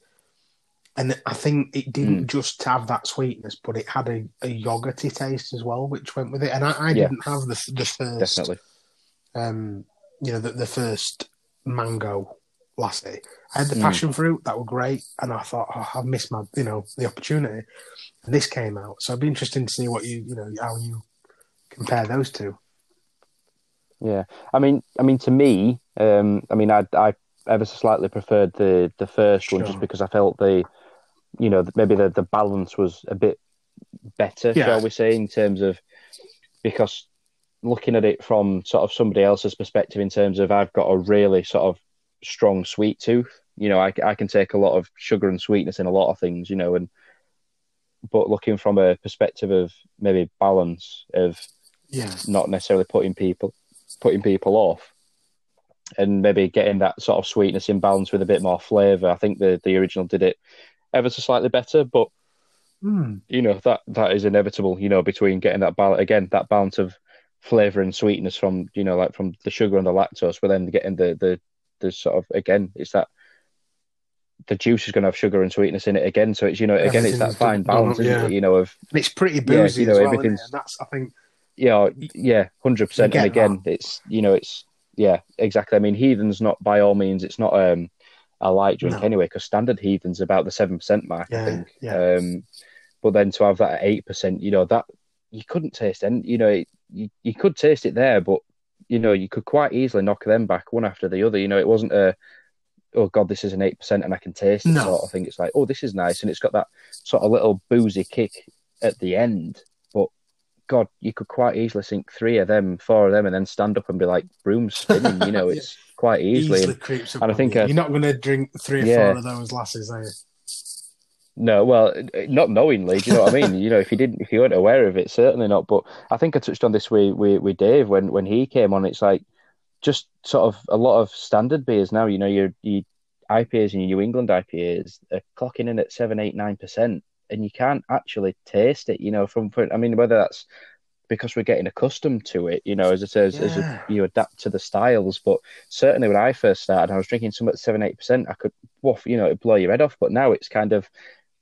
And I think it didn't mm. just have that sweetness, but it had a, a yogurty taste as well, which went with it. And I, I yeah. didn't have the the first, definitely. Um, You know, the, the first mango lassi. I had the passion mm. fruit, that were great, and I thought, oh, I've missed my, you know, the opportunity. And this came out, so it'd be interesting to see what you, you know, how you compare those two. Yeah, I mean, I mean, to me, um, I mean, I, I ever so slightly preferred the the first sure. one just because I felt the, you know, maybe the the balance was a bit better, yeah. shall we say, in terms of because. Looking at it from sort of somebody else's perspective in terms of I've got a really sort of strong sweet tooth, you know, I, I can take a lot of sugar and sweetness in a lot of things, you know, and, but looking from a perspective of maybe balance of yeah. not necessarily putting people, putting people off and maybe getting that sort of sweetness in balance with a bit more flavour. I think the, the original did it ever so slightly better, but mm. you know, that, that is inevitable, you know, between getting that balance again, that balance of, flavour and sweetness from you know like from the sugar and the lactose, but then getting the the the sort of again it's that the juice is going to have sugar and sweetness in it again, so it's you know again it's that fine balance, isn't yeah. it? You know of it's pretty boozy, yeah, you know, as well, everything's isn't it? And that's I think yeah yeah hundred percent. And again that. It's you know it's yeah exactly. I mean heathen's not by all means it's not um a light drink no. anyway because standard heathen's about the seven percent mark yeah, I think. Yeah. Um, But then to have that at eight percent, you know, that you couldn't taste, and you know, it, you you could taste it there, but you know, you could quite easily knock them back one after the other. You know, it wasn't a oh god, this is an eight percent and I can taste it no. sort of thing. It's like, oh, this is nice, and it's got that sort of little boozy kick at the end. But god, you could quite easily sink three of them, four of them, and then stand up and be like broom spinning. You know, it's yeah. quite easily. easily creeps up and I think you. uh, you're not going to drink three or yeah. four of those lasses, are you? No, well, not knowingly. Do you know what I mean? You know, if you didn't, if you weren't aware of it, certainly not. But I think I touched on this with with, with Dave when, when he came on. It's like just sort of a lot of standard beers now. You know, your, your I P As and your New England I P As are clocking in at seven, eight, nine percent, and you can't actually taste it. You know, from I mean, whether that's because we're getting accustomed to it, you know, as it says, yeah. as a, you adapt to the styles. But certainly when I first started, I was drinking something at seven, eight percent. I could, woof, you know, it'd blow your head off. But now it's kind of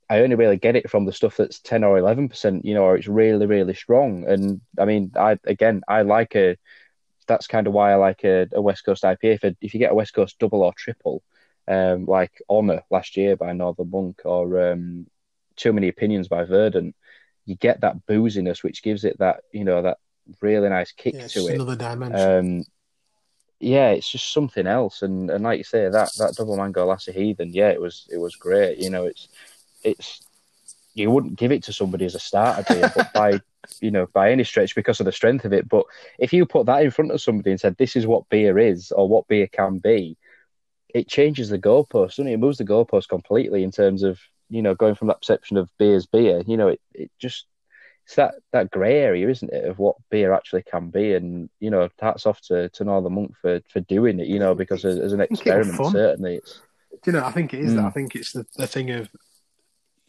I only really get it from the stuff that's ten or eleven percent, you know, or it's really, really strong. And I mean, I again, I like a. That's kind of why I like a, a West Coast I P A. If, a, if you get a West Coast double or triple, um, like Honor last year by Northern Monk, or um, Too Many Opinions by Verdant, you get that booziness, which gives it that, you know, that really nice kick yeah, to it. Another dimension. Um, yeah, it's just something else. And and like you say, that that double mango lassi heathen, yeah, it was it was great. You know, it's. It's you wouldn't give it to somebody as a starter beer, but by you know by any stretch because of the strength of it. But if you put that in front of somebody and said, "This is what beer is, or what beer can be," it changes the goalpost, doesn't it? It moves the goalpost completely in terms of you know going from that perception of beer as beer. You know, it, it just it's that that grey area, isn't it, of what beer actually can be? And you know, hats off to to Northern Monk for for doing it. You know, because as, as an experiment, it certainly it's. You know, I think it is mm. that. I think it's the, the thing of.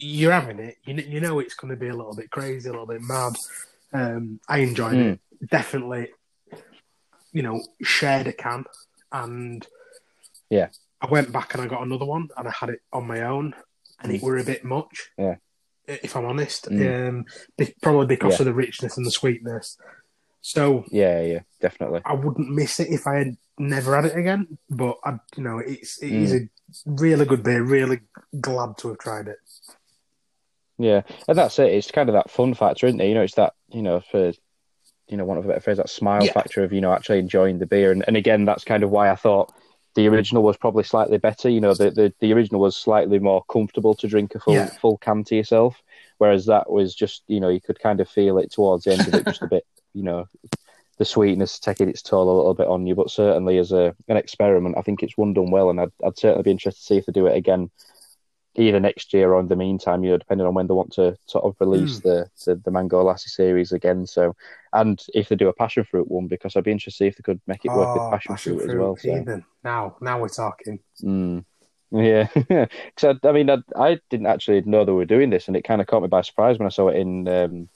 You're having it. You, you know it's going to be a little bit crazy, a little bit mad. Um, I enjoyed mm. it. Definitely, you know, shared a can. And yeah, I went back and I got another one and I had it on my own and mm. it were a bit much, yeah. if I'm honest, mm. um, probably because yeah. of the richness and the sweetness. So yeah, yeah, definitely. I wouldn't miss it if I had never had it again. But, I, you know, it's, it mm. is a really good beer, really glad to have tried it. Yeah, and that's it. It's kind of that fun factor, isn't it? You know, it's that, you know, for, you know, want of a better phrase, that smile yeah. factor of, you know, actually enjoying the beer. And, and again, that's kind of why I thought the original was probably slightly better. You know, the, the, the original was slightly more comfortable to drink a full yeah. full can to yourself, whereas that was just, you know, you could kind of feel it towards the end of it just a bit, you know, the sweetness taking its toll a little bit on you. But certainly as a an experiment, I think it's one done well, and I'd, I'd certainly be interested to see if they do it again. Either next year or in the meantime, you know, depending on when they want to sort of release mm. the, the the Mango Lassi series again. So, and if they do a passion fruit one, because I'd be interested to see if they could make it work oh, with passion, passion fruit, fruit as well. So. Now, now we're talking. Mm. Yeah, because I, I mean, I, I didn't actually know they were doing this, and it kind of caught me by surprise when I saw it in um,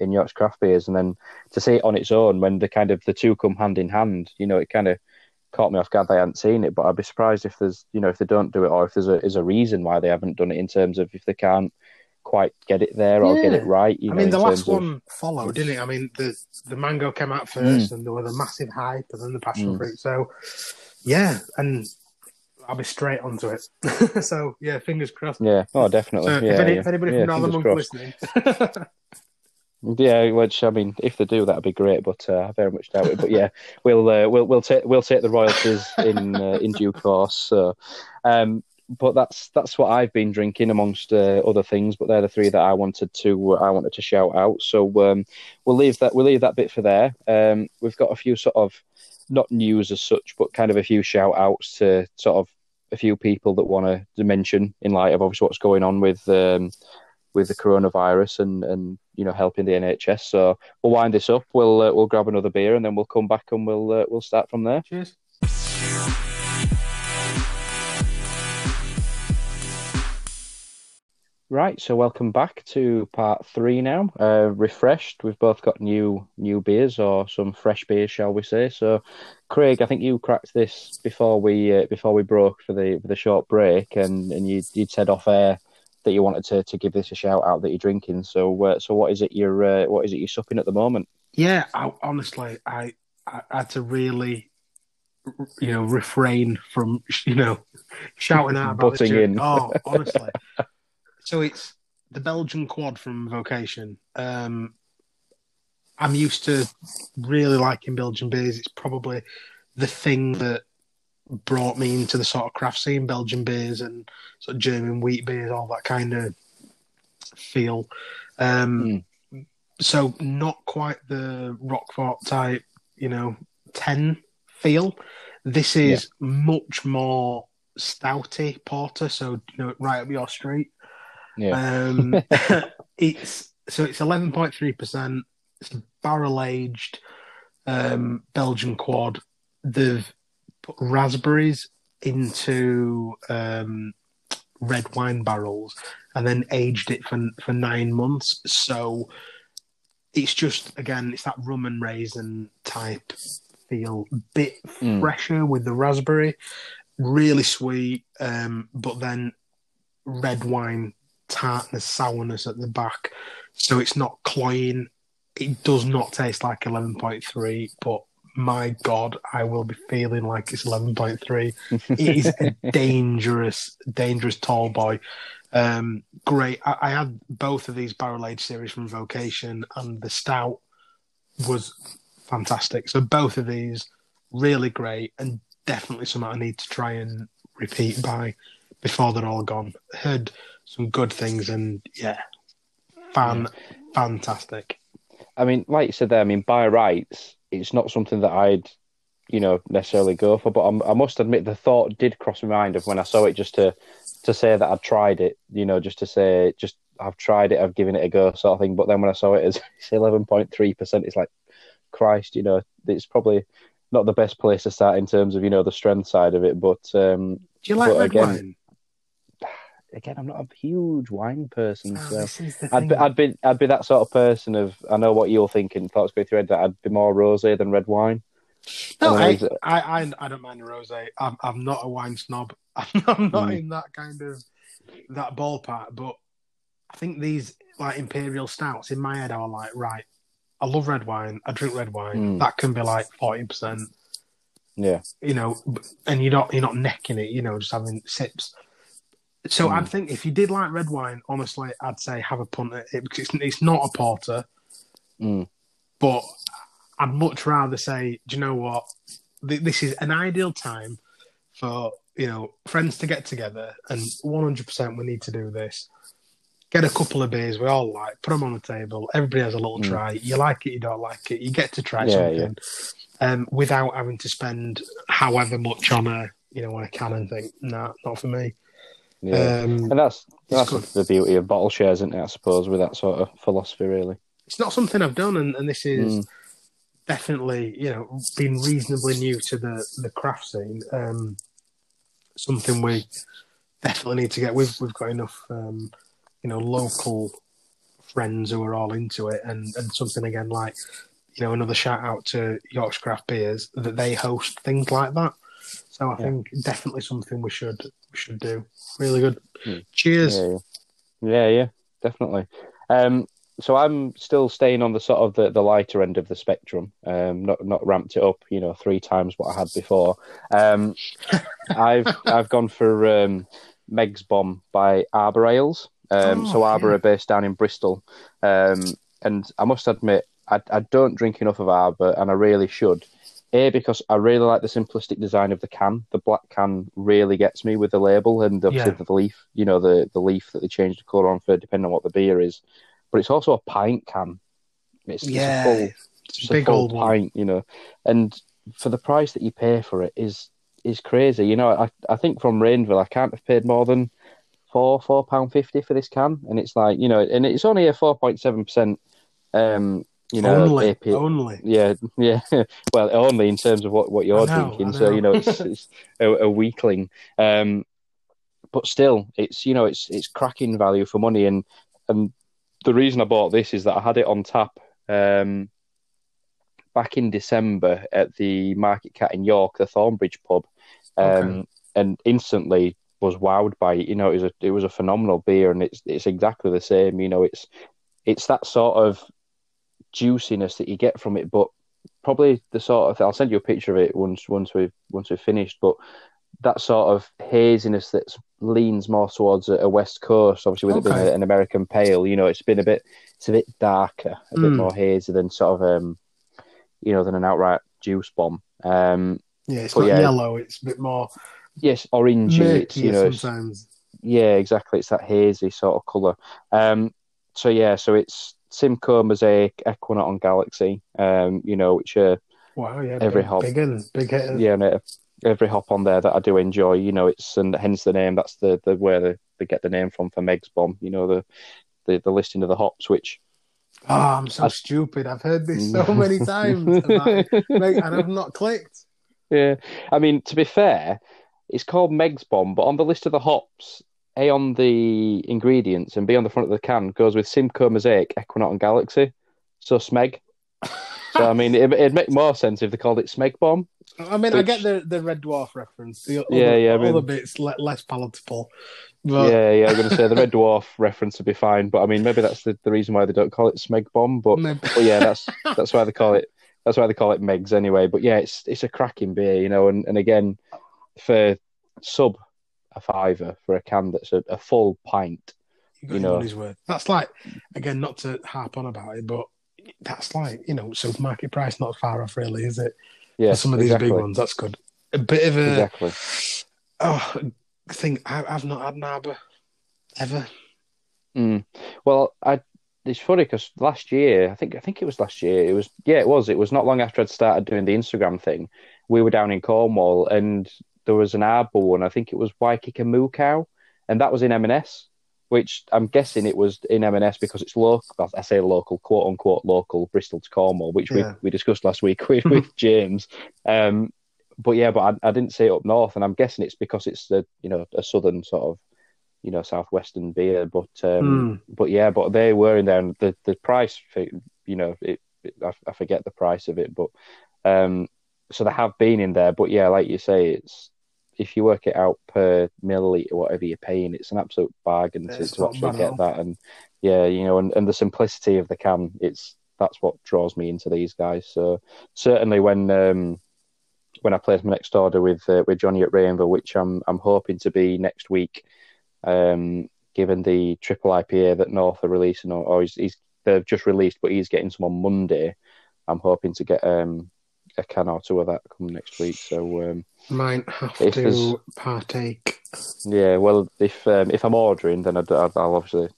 in Yorkshire Craft Beers, and then to see it on its own when the kind of the two come hand in hand, you know, it kind of. Caught me off guard. They hadn't seen it, but I'd be surprised if there's, you know, if they don't do it, or if there's a is a reason why they haven't done it in terms of if they can't quite get it there or yeah. get it right. You I know, mean, the last one of... followed, didn't it? I mean, the the mango came out first, mm. and there was a massive hype, and then the passion mm. fruit. So, yeah, and I'll be straight onto it. So, yeah, fingers crossed. Yeah, oh, definitely. So, yeah, if, any, yeah. if anybody from yeah, Northern Monk listening. Yeah, which I mean, if they do, that'd be great. But uh, I very much doubt it. But yeah, we'll uh, we'll we'll take we'll take the royalties in uh, in due course. So, um, but that's that's what I've been drinking amongst uh, other things. But they're the three that I wanted to uh, I wanted to shout out. So um, we'll leave that we'll leave that bit for there. Um, we've got a few sort of not news as such, but kind of a few shout outs to sort of a few people that want to mention in light of obviously what's going on with. Um, with the coronavirus and, and you know helping the N H S. So we'll wind this up. We'll uh, we'll grab another beer and then we'll come back and we'll uh, we'll start from there. Cheers. Right, so welcome back to part three now. Uh, refreshed. We've both got new new beers or some fresh beers, shall we say? So, Craig, I think you cracked this before we uh, before we broke for the for the short break, and and you you said off air. That you wanted to, to give this a shout out that you're drinking. So, uh, so what is it you're uh, what is it you're supping at the moment? Yeah, I, honestly, I, I had to really, you know, refrain from you know shouting out about butting in. Oh, honestly. So it's the Belgian quad from Vocation. Um, I'm used to really liking Belgian beers. It's probably the thing that brought me into the sort of craft scene, Belgian beers and sort of German wheat beers, all that kind of feel. Um, mm. So not quite the Roquefort type, you know, ten feel. This is yeah. much more stouty porter, so you know, right up your street. Yeah. Um, it's so it's eleven point three percent. It's a barrel aged um, Belgian quad. They've put raspberries into um, red wine barrels and then aged it for for nine months. So it's just again, it's that rum and raisin type feel, a bit mm. fresher with the raspberry, really sweet, um, but then red wine tartness, sourness at the back. So it's not cloying. It does not taste like eleven point three, but my God, I will be feeling like it's eleven point three. It is a dangerous, dangerous tall boy. Um, great. I, I had both of these barrel-aged series from Vocation, and the stout was fantastic. So both of these, really great, and definitely something I need to try and repeat by before they're all gone. Heard some good things, and yeah, fan, fantastic. I mean, like you said there, I mean, by rights, it's not something that I'd, you know, necessarily go for, but I'm, I must admit the thought did cross my mind of when I saw it, just to to say that I'd tried it, you know, just to say, just I've tried it, I've given it a go sort of thing. But then when I saw it as eleven point three percent, it's like, Christ, you know, it's probably not the best place to start in terms of, you know, the strength side of it. But um, do you like red again, wine? Again, I'm not a huge wine person, oh, so I'd be, I'd be I'd be that sort of person of, I know what you're thinking, thoughts go through, that I'd be more rosé than red wine. No, I, I, I I don't mind rosé. I'm I'm not a wine snob. I'm not mm. in that kind of that ballpark. But I think these like imperial stouts in my head are like, right, I love red wine. I drink red wine. Mm. That can be like forty percent. Yeah, you know, and you're not you're not necking it. You know, just having sips. So mm. I think if you did like red wine, honestly, I'd say have a punt at it, because it's, it's not a porter. Mm. But I'd much rather say, do you know what? This is an ideal time for, you know, friends to get together, and one hundred percent we need to do this. Get a couple of beers we all like, put them on the table. Everybody has a little mm. try. You like it, you don't like it. You get to try yeah, something yeah. Um, without having to spend however much on a, you know, on a can and think, nah, not for me. Yeah. Um, and that's that's the beauty of bottle shares, isn't it, I suppose, with that sort of philosophy, really. It's not something I've done, and, and this is mm. definitely, you know, being reasonably new to the, the craft scene, um, something we definitely need to get. We've, we've got enough, um, you know, local friends who are all into it, and, and something, again, like, you know, another shout-out to Yorkshire Craft Beers, that they host things like that. So I yeah. think definitely something we should we should do. Really good. Mm. Cheers. Yeah yeah. yeah, yeah, definitely. Um, so I'm still staying on the sort of the, the lighter end of the spectrum. Um, not not ramped it up, you know, three times what I had before. Um, I've I've gone for um, Meg's Bomb by Arbor Ales. Um, oh, so Arbor yeah. are based down in Bristol, um, and I must admit I, I don't drink enough of Arbor, and I really should. A, because I really like the simplistic design of the can. The black can really gets me with the label, and obviously yeah. the leaf, you know, the, the leaf that they change the colour on for, depending on what the beer is. But it's also a pint can. It's, yeah. it's a full, it's big a full old pint, one. You know. And for the price that you pay for it is is crazy. You know, I I think from Rainville, I can't have paid more than four four pound fifty for this can, and it's like, you know, and it's only a four point seven percent. Um, You know, only, A P I, only. Yeah, yeah. Well, only in terms of what, what you're know, thinking. So, you know, it's, it's a, a weakling. Um, but still, it's, you know, it's it's cracking value for money. And and the reason I bought this is that I had it on tap um, back in December at the Market Cat in York, the Thornbridge pub, um, okay. and instantly was wowed by it. You know, it was a it was a phenomenal beer, and it's it's exactly the same. You know, it's it's that sort of juiciness that you get from it, but probably the sort of, I'll send you a picture of it once once we've once we've finished, but that sort of haziness that leans more towards a, a West Coast, obviously with okay. it being an American pale, you know, it's been a bit, it's a bit darker, a mm. bit more hazy than sort of, um, you know, than an outright juice bomb. Um, yeah, it's not yeah, yellow, it's a bit more... Yes, orangey. It's, you know, sometimes. It's, yeah, exactly. It's that hazy sort of colour. Um, so, yeah, so it's Simcoe, Mosaic, Equinox and Galaxy, um, you know, which are... Wow, yeah, every big, hop, big hitters, big hitters. Yeah, no, every hop on there that I do enjoy, you know, it's, and hence the name, that's the, the where they, they get the name from for Meg's Bomb, you know, the, the, the listing of the hops, which... Oh, I'm so I, stupid. I've heard this so many times, about, like, and I've not clicked. Yeah, I mean, to be fair, it's called Meg's Bomb, but on the list of the hops, A on the ingredients and B on the front of the can goes with Simcoe, Mosaic, Equinox and Galaxy, so Smeg. So, I mean, it, it'd make more sense if they called it Smeg Bomb. I mean, which... I get the, the Red Dwarf reference. The other, yeah, yeah. I mean... other bit's le- less palatable. But... Yeah, yeah, I'm going to say the Red Dwarf reference would be fine, but I mean, maybe that's the, the reason why they don't call it Smeg Bomb, but, but yeah, that's that's why they call it that's why they call it Megs anyway. But yeah, it's it's a cracking beer, you know, and, and again, for sub a fiver for a can that's a, a full pint, you, you know. His word. That's like, again, not to harp on about it, but that's like, you know, supermarket price not far off, really, is it? Yeah, for some of these exactly. big ones, that's good. A bit of a exactly. oh thing. I, I've not had an Arbor ever. Mm. Well, I it's funny because last year, I think I think it was last year. It was yeah, it was. It was not long after I'd started doing the Instagram thing. We were down in Cornwall, and there was an Arbor one. I think it was Waikika Moo Cow, and that was in M and S. Which I'm guessing it was in M and S because it's local. I say local, quote unquote local, Bristol to Cornwall, which yeah. we, we discussed last week with, with James. Um, but yeah, but I, I didn't say it up north, and I'm guessing it's because it's a you know a southern sort of you know southwestern beer. But um, mm. but yeah, but they were in there, and the the price, you know, it, it, I, I forget the price of it, but um, so they have been in there. But yeah, like you say, it's. If you work it out per milliliter, whatever you're paying, it's an absolute bargain to, to actually get that. And yeah, you know, and, and the simplicity of the can, it's that's what draws me into these guys. So certainly when um, when I place my next order with uh, with Johnny at Rainville, which I'm I'm hoping to be next week, um, given the triple I P A that North are releasing, or, or he's, he's they've just released, but he's getting some on Monday. I'm hoping to get um, a can or two of that come next week. So. Um, Might have if to partake. Yeah, well, if um, if I'm ordering, then I'd, I'd, I'll obviously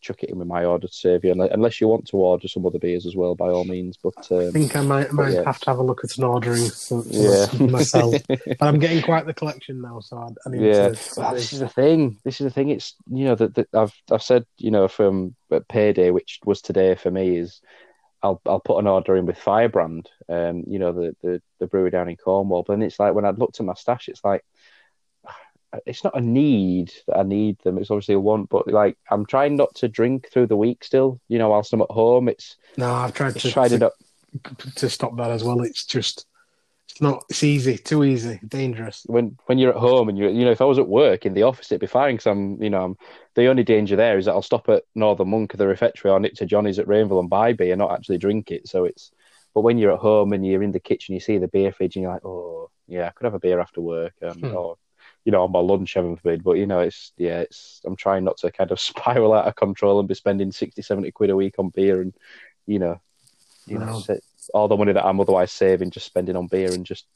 chuck it in with my order to save you, unless you want to order some other beers as well, by all means. But um, I think I might, might yeah. have to have a look at an ordering for, for yeah. myself. But I'm getting quite the collection now, so I, I need yeah. to... to well, this is the thing. This is the thing. It's, you know, that I've I've said, you know, from payday, which was today for me, is... I'll I'll put an order in with Firebrand, um, you know, the, the, the brewery down in Cornwall. But then it's like, when I looked at my stash, it's like, it's not a need that I need them. It's obviously a want, but like, I'm trying not to drink through the week still, you know, whilst I'm at home. It's No, I've tried, to, tried to, it up. to stop that as well. It's just, it's not, it's easy, too easy, dangerous. When when you're at home and you you know, if I was at work in the office, it'd be fine because I'm, you know, I'm, the only danger there is that I'll stop at Northern Monk at the refectory or nip to Johnny's at Rainville and buy beer and not actually drink it. So it's, but when you're at home and you're in the kitchen, you see the beer fridge and you're like, oh, yeah, I could have a beer after work um, hmm. or, you know, on my lunch, heaven forbid. But, you know, it's, yeah, it's, I'm trying not to kind of spiral out of control and be spending sixty, seventy quid a week on beer and, you know, you wow. know, sit, all the money that I'm otherwise saving, just spending on beer and just,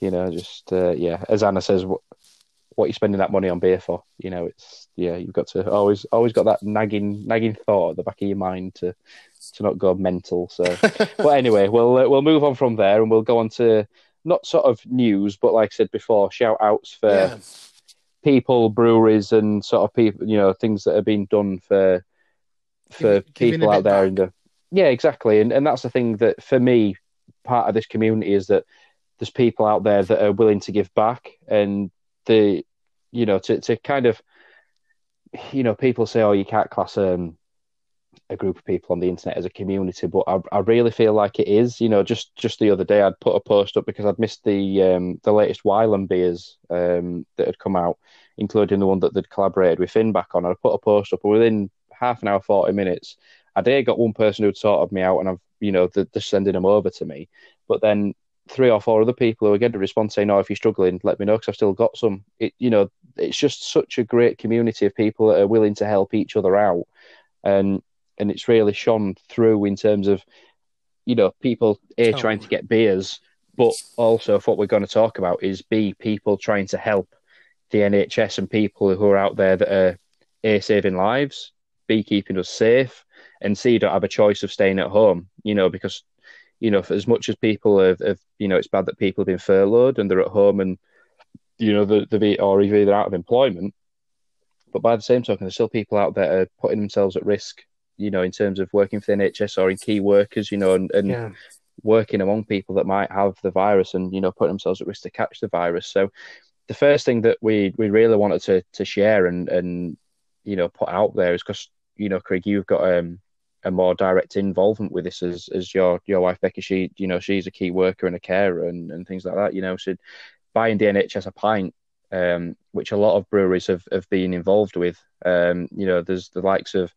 you know, just, uh, yeah. As Anna says, what, what are you spending that money on beer for? You know, it's, yeah, you've got to always, always got that nagging, nagging thought at the back of your mind to, to not go mental. So, but anyway, we'll, uh, we'll move on from there and we'll go on to not sort of news, but like I said before, shout outs for yeah. people, breweries and sort of people, you know, things that are being done for, for Give, people out there back. in the, Yeah, exactly. And and that's the thing that, for me, part of this community is that there's people out there that are willing to give back and the, you know, to, to kind of, you know, people say, oh, you can't class um, a group of people on the internet as a community, but I, I really feel like it is, you know, just, just the other day I'd put a post up because I'd missed the um, the latest Wylam beers um, that had come out, including the one that they'd collaborated with Finback on. I put a post up and within half an hour, forty minutes, I did got one person who'd sorted me out and I've, you know, they're, they're sending them over to me. But then three or four other people who are getting a response saying, "Oh, if you're struggling, let me know because I've still got some." It, you know, it's just such a great community of people that are willing to help each other out, and and it's really shone through in terms of, you know, people A, oh. trying to get beers, but also if what we're going to talk about is B, people trying to help the N H S and people who are out there that are A, saving lives, B, keeping us safe, and C, don't have a choice of staying at home, you know, because, you know, for as much as people have, have, you know, it's bad that people have been furloughed and they're at home and, you know, they're, they're, or either they're out of employment, but by the same token, there's still people out there are putting themselves at risk, you know, in terms of working for the N H S or in key workers, you know, and, and yeah. working among people that might have the virus and, you know, putting themselves at risk to catch the virus. So the first thing that we, we really wanted to to share and, and, you know, put out there is because, you know, Craig, you've got um, a more direct involvement with this as as your your wife, Becky. She, you know, she's a key worker and a carer and, and things like that, you know, so buying the N H S a pint, um, which a lot of breweries have, have been involved with. Um, you know, there's the likes of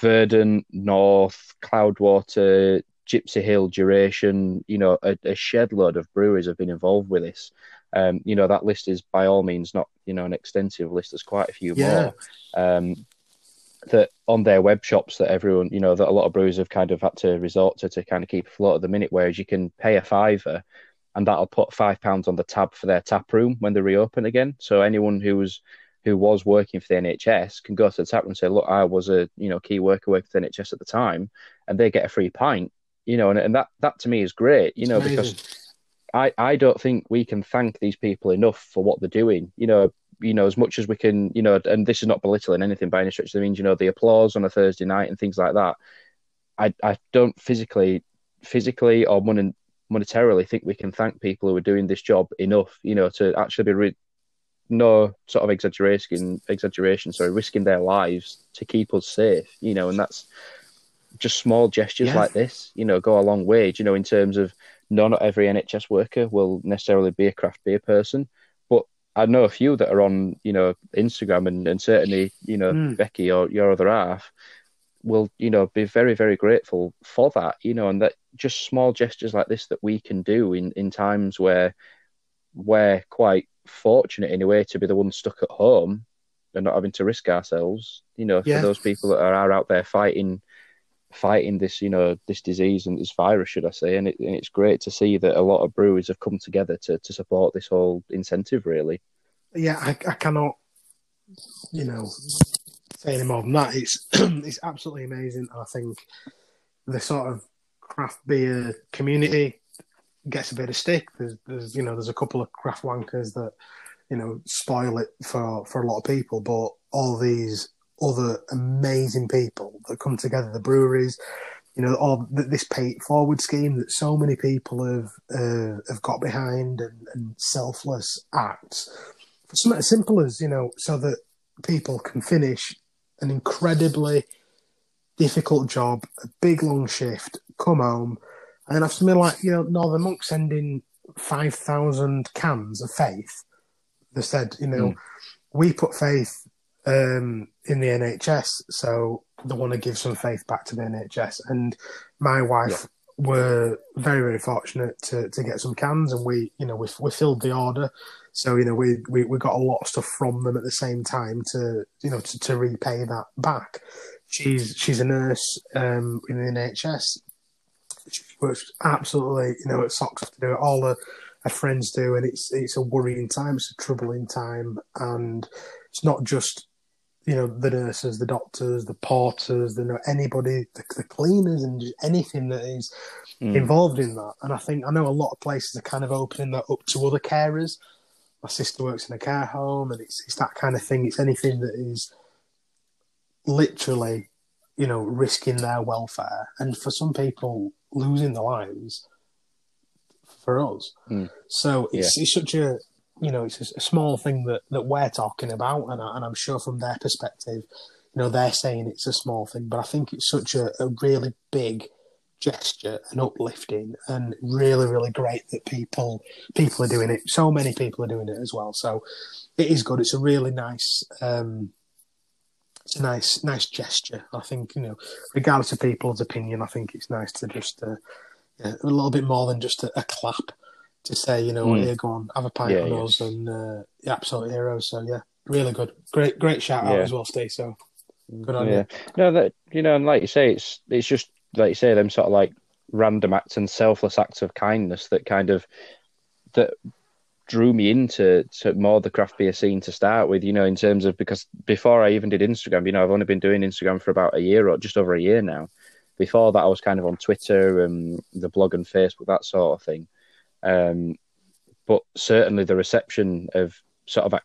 Verdant, North, Cloudwater, Gypsy Hill, Duration, you know, a, a shed load of breweries have been involved with this. Um, you know, that list is by all means not, you know, an extensive list. There's quite a few yeah. more um, that on their web shops that everyone, you know, that a lot of breweries have kind of had to resort to to kind of keep afloat at the minute, whereas you can pay a fiver and that'll put five pounds on the tab for their tap room when they reopen again. So anyone who was who was working for the N H S can go to the tap room and say, "Look, I was a, you know, key worker working for the N H S at the time," and they get a free pint, you know, and, and that, that to me is great, you know, amazing. Because I, I don't think we can thank these people enough for what they're doing, you know, you know, as much as we can, you know, and this is not belittling anything by any stretch of the means, you know, the applause on a Thursday night and things like that. I, I don't physically, physically or mon- monetarily think we can thank people who are doing this job enough, you know, to actually be re- no sort of exaggeration, exaggeration, sorry, risking their lives to keep us safe, you know, and that's just small gestures yeah. like this, you know, go a long way, you know, in terms of no, not every N H S worker will necessarily be a craft beer person, but I know a few that are on, you know, Instagram and, and certainly, you know, mm. Becky or your other half will, you know, be very, very grateful for that, you know, and that just small gestures like this that we can do in, in times where we're quite fortunate in a way to be the ones stuck at home and not having to risk ourselves, you know, yeah. for those people that are out there fighting fighting this, you know, this disease and this virus, should I say, and, it, and it's great to see that a lot of breweries have come together to, to support this whole incentive, really. Yeah, I, I cannot, you know, say any more than that. It's it's absolutely amazing. I think the sort of craft beer community gets a bit of stick. There's, there's, you know, there's a couple of craft wankers that, you know, spoil it for, for a lot of people, but all these other amazing people that come together, the breweries, you know, all this pay it forward scheme that so many people have uh, have got behind and, and selfless acts for something as simple as, you know, so that people can finish an incredibly difficult job, a big long shift, come home, and then have something like, you know, Northern Monk sending five thousand cans of Faith. They said, you know, mm. we put Faith um, in the N H S, so they want to give some Faith back to the N H S. And my wife yeah. were very, very fortunate to, to get some cans, and we, you know, we we filled the order. So, you know, we, we, we got a lot of stuff from them at the same time to, you know, to, to repay that back. She's she's a nurse um, in the N H S. She works absolutely, you know, at socks off to do it. All her, her friends do, and it's it's a worrying time. It's a troubling time, and it's not just, you know, the nurses, the doctors, the porters, the, anybody, the, the cleaners, and just anything that is mm. involved in that. And I think I know a lot of places are kind of opening that up to other carers. My sister works in a care home, and it's it's that kind of thing. It's anything that is literally, you know, risking their welfare, and for some people losing their lives for us. Mm. So it's, yeah. it's such a, you know, it's a small thing that, that we're talking about, and, I, and I'm sure from their perspective, you know, they're saying it's a small thing, but I think it's such a, a really big gesture and uplifting, and really, really great that people people are doing it. So many people are doing it as well. So it is good. It's a really nice... Um, It's a nice, nice gesture. I think, you know, regardless of people's opinion, I think it's nice to just uh, yeah, a little bit more than just a, a clap to say, you know, mm. here, go on, have a pint yeah, of those, yeah. and uh, yeah, absolute heroes. So yeah, really good, great, great shout out yeah. as well, Steve. So good on yeah. you. No, that you know, and like you say, it's it's just like you say, them sort of like random acts and selfless acts of kindness that kind of that drew me into to more the craft beer scene to start with, you know, in terms of, because before I even did Instagram, you know, I've only been doing Instagram for about a year or just over a year now. Before that, I was kind of on Twitter and the blog and Facebook, that sort of thing. Um, but certainly the reception of sort of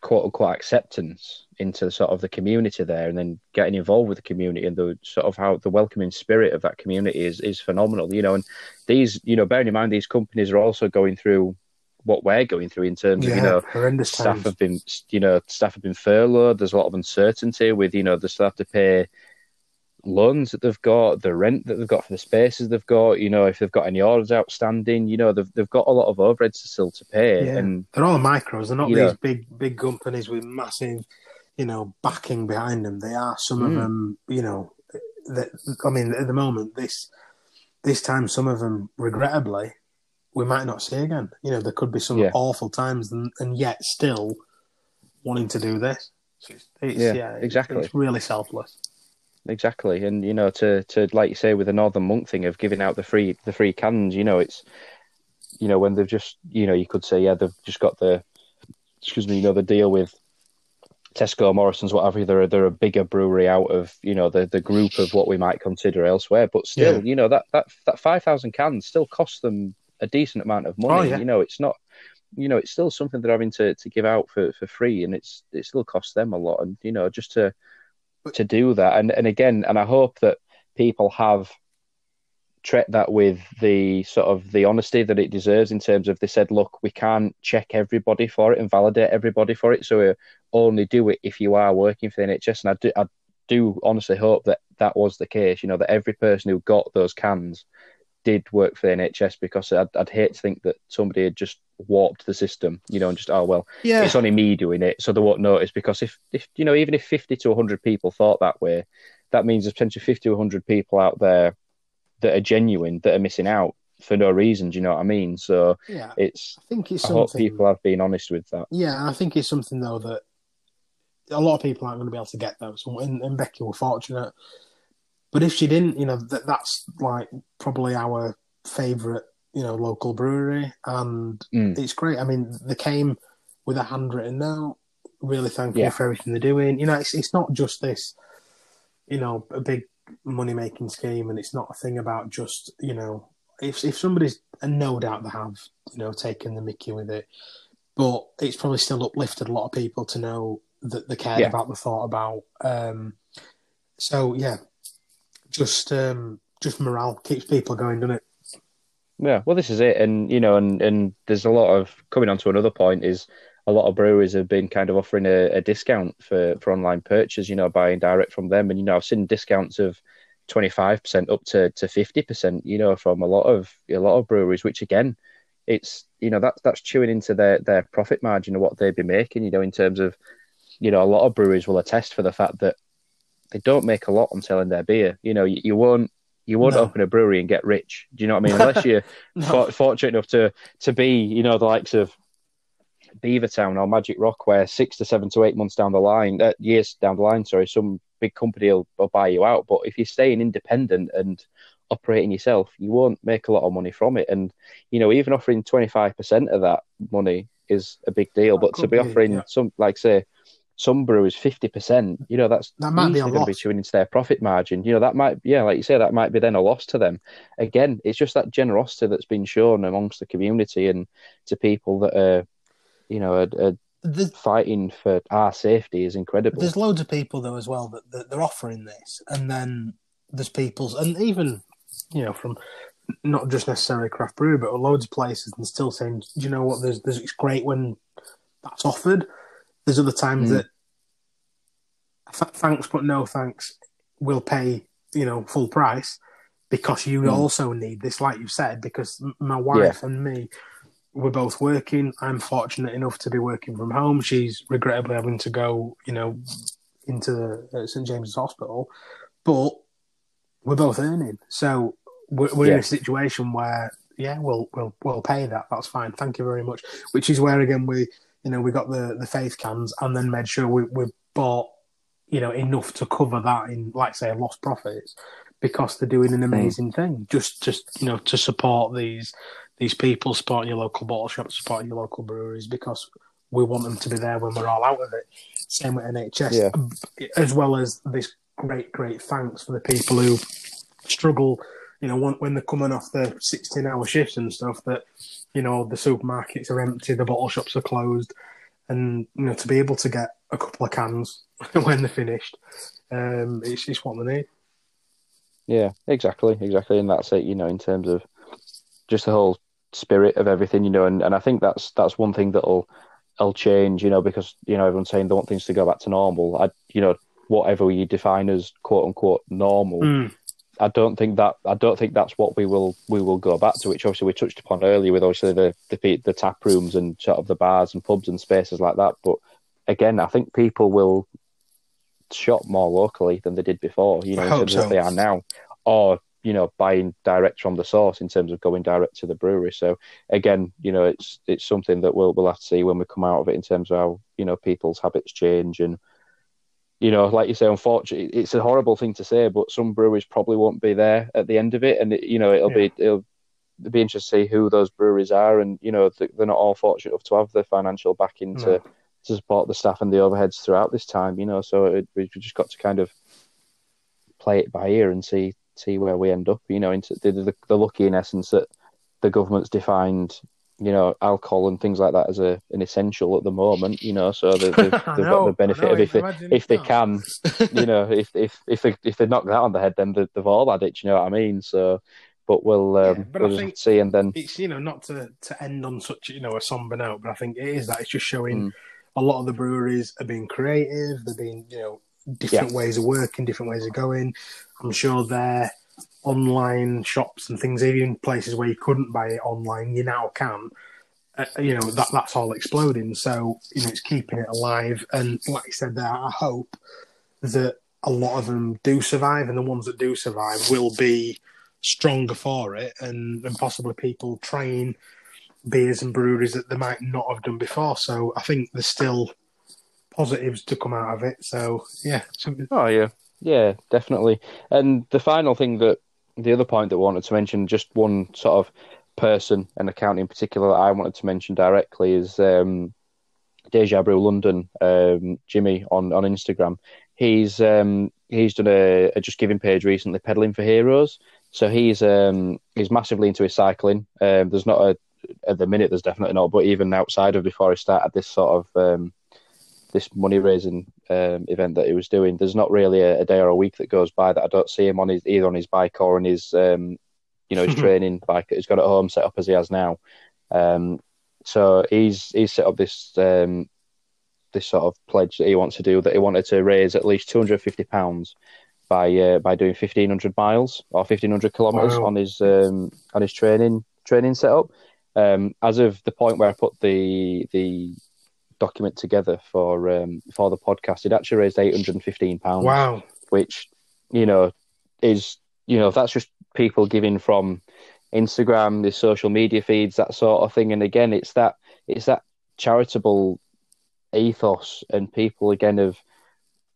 quote unquote acceptance into the sort of the community there, and then getting involved with the community and the sort of how the welcoming spirit of that community is, is phenomenal, you know, and these, you know, bearing in mind, these companies are also going through what we're going through in terms yeah, of, you know, horrendous staff times. have been, you know, staff have been furloughed. There's a lot of uncertainty with, you know, the staff to pay loans that they've got, the rent that they've got for the spaces they've got, you know, if they've got any orders outstanding, you know, they've they've got a lot of overheads still to pay. Yeah. And they're all micros. They're not these know, big, big companies with massive, you know, backing behind them. They are some mm. of them, you know, that, I mean, at the moment, this, this time, some of them, regrettably, we might not see again. You know, there could be some yeah. awful times and, and yet still wanting to do this. It's, it's, yeah, yeah, exactly. It's really selfless. Exactly. And, you know, to, to like you say, with the Northern Monk thing of giving out the free the free cans, you know, it's, you know, when they've just, you know, you could say, yeah, they've just got the, excuse me, you know, the deal with Tesco, Morrison's, whatever, they're, they're a bigger brewery out of, you know, the, the group of what we might consider elsewhere. But still, yeah. you know, that, that, that five thousand cans still costs them a decent amount of money. Oh, yeah. You know, it's not, you know, it's still something they're having to, to give out for, for free, and it's it still costs them a lot. And, you know, just to, to do that, and and again, and I hope that people have treated that with the sort of the honesty that it deserves, in terms of they said, look, we can't check everybody for it and validate everybody for it, so we only do it if you are working for the N H S. And I do, I do honestly hope that that was the case, you know, that every person who got those cans did work for the N H S, because I'd, I'd hate to think that somebody had just warped the system, you know, and just, oh, well, yeah. it's only me doing it, so they won't notice. Because if, if you know, even if fifty to one hundred people thought that way, that means there's potentially fifty to one hundred people out there that are genuine, that are missing out for no reason, do you know what I mean? So yeah, it's, I, think it's I hope people have been honest with that. Yeah, I think it's something, though, that a lot of people aren't going to be able to get those, and, and Becky were fortunate. But if she didn't, you know, that that's like probably our favourite, you know, local brewery, and mm. it's great. I mean, they came with a handwritten note, really thankful yeah. for everything they're doing. You know, it's it's not just this, you know, a big money making scheme, and it's not a thing about just, you know, if if somebody's, and no doubt they have, you know, taken the mickey with it, but it's probably still uplifted a lot of people to know that they cared yeah. about, the thought about. Um, so yeah. Just, um, just morale keeps people going, doesn't it? Yeah, well, this is it, and you know, and, and there's a lot of, coming on to another point, is a lot of breweries have been kind of offering a, a discount for, for online purchase, you know, buying direct from them, and you know, I've seen discounts of twenty-five percent up to to fifty percent, you know, from a lot of a lot of breweries, which again, it's, you know, that's that's chewing into their their profit margin of what they'd be making, you know, in terms of, you know, a lot of breweries will attest for the fact that they don't make a lot on selling their beer. You know, you, you won't you won't no. open a brewery and get rich. Do you know what I mean? Unless you're no. for, fortunate enough to to be, you know, the likes of Beavertown or Magic Rock, where six to seven to eight months down the line, uh, years down the line, sorry, some big company will, will buy you out. But if you're staying independent and operating yourself, you won't make a lot of money from it. And, you know, even offering twenty-five percent of that money is a big deal. That but to be offering be, yeah. some, like, say, some brewers fifty percent, you know, that's that might be a going to be chewing into their profit margin. You know, that might, yeah, like you say, that might be then a loss to them. Again, it's just that generosity that's been shown amongst the community and to people that are, you know, are, are the, fighting for our safety is incredible. There's loads of people, though, as well, that, that they're offering this. And then there's people's, and even, you know, from not just necessarily craft brew, but loads of places and still saying, do you know what, there's, there's it's great when that's offered. There's other times mm. that th- thanks, but no thanks, will pay, you know, full price because you mm. also need this, like you said, because my wife yeah. and me, we're both working. I'm fortunate enough to be working from home. She's regrettably having to go, you know, into the, uh, Saint James's Hospital, but we're both earning. So we're, we're yeah. in a situation where, yeah, we'll we'll we'll pay that. That's fine. Thank you very much. Which is where again we, you know, we got the the Faith cans and then made sure we we bought, you know, enough to cover that in, like say, lost profits, because they're doing an amazing mm. thing. Just just you know, to support these these people, supporting your local bottle shops, supporting your local breweries, because we want them to be there when we're all out of it. Same with N H S, yeah. As well as this great, great thanks for the people who struggle, you know, when they're coming off their sixteen-hour shifts and stuff, that, you know, the supermarkets are empty, the bottle shops are closed, and, you know, to be able to get a couple of cans when they're finished, um, it's just what they need. Yeah, exactly, exactly. And that's it, you know, in terms of just the whole spirit of everything, you know, and, and I think that's that's one thing that'll... I'll change, you know, because, you know, everyone's saying they want things to go back to normal. I, you know, whatever you define as quote unquote normal, mm. I don't think that I don't think that's what we will we will go back to, which obviously we touched upon earlier with obviously the the, the tap rooms and sort of the bars and pubs and spaces like that. But again, I think people will shop more locally than they did before, you know, in terms so. of they are now, or, you know, buying direct from the source in terms of going direct to the brewery. So again, you know, it's it's something that we'll we'll have to see when we come out of it in terms of how, you know, people's habits change. And, you know, like you say, unfortunately, it's a horrible thing to say, but some breweries probably won't be there at the end of it. And it, you know, it'll yeah. be it'll be interesting to see who those breweries are. And, you know, they're not all fortunate enough to have the financial backing mm. to to support the staff and the overheads throughout this time. You know, so it, we've just got to kind of play it by ear and see. see where we end up, you know, into the, the, the lucky in essence that the government's defined, you know, alcohol and things like that as a an essential at the moment, you know, so they've, they've, they've know, got the benefit know, of if they if they not. can, you know, if if if they, if they knock that on the head, then they've all had it, you know what I mean? So, but we'll um, yeah, but we'll just see, and then it's, you know, not to, to end on such, you know, a somber note, but I think it is that it's just showing mm. a lot of the breweries are being creative, they're being, you know, different yeah. ways of working, different ways of going. I'm sure their online shops and things, even places where you couldn't buy it online, you now can. Uh, you know, that that's all exploding. So, you know, it's keeping it alive. And like you said there, I hope that a lot of them do survive, and the ones that do survive will be stronger for it, and, and possibly people trying beers and breweries that they might not have done before. So I think there's still positives to come out of it. So, yeah. Oh, yeah. Yeah, definitely. And the final thing that, the other point that I wanted to mention, just one sort of person and account in particular that I wanted to mention directly is um, Deja Brew London, um, Jimmy on, on Instagram. He's um, he's done a, a Just Giving page recently, Peddling for Heroes. So he's um, he's massively into his cycling. Um, there's not a, at the minute, there's definitely not, but even outside of before he started this sort of, um, this money-raising um, event that he was doing, there's not really a, a day or a week that goes by that I don't see him on his either on his bike or on his, um, you know, his training bike that he's got at home set up as he has now. Um, so he's he's set up this um, this sort of pledge that he wants to do, that he wanted to raise at least two hundred fifty pounds by uh, by doing fifteen hundred miles or fifteen hundred kilometres wow. on his um, on his training training setup. Um, as of the point where I put the the document together for um, for the podcast, it actually raised eight hundred fifteen pounds. Wow. Which, you know, is, you know, that's just people giving from Instagram, the social media feeds, that sort of thing. And again, it's that it's that charitable ethos, and people again of,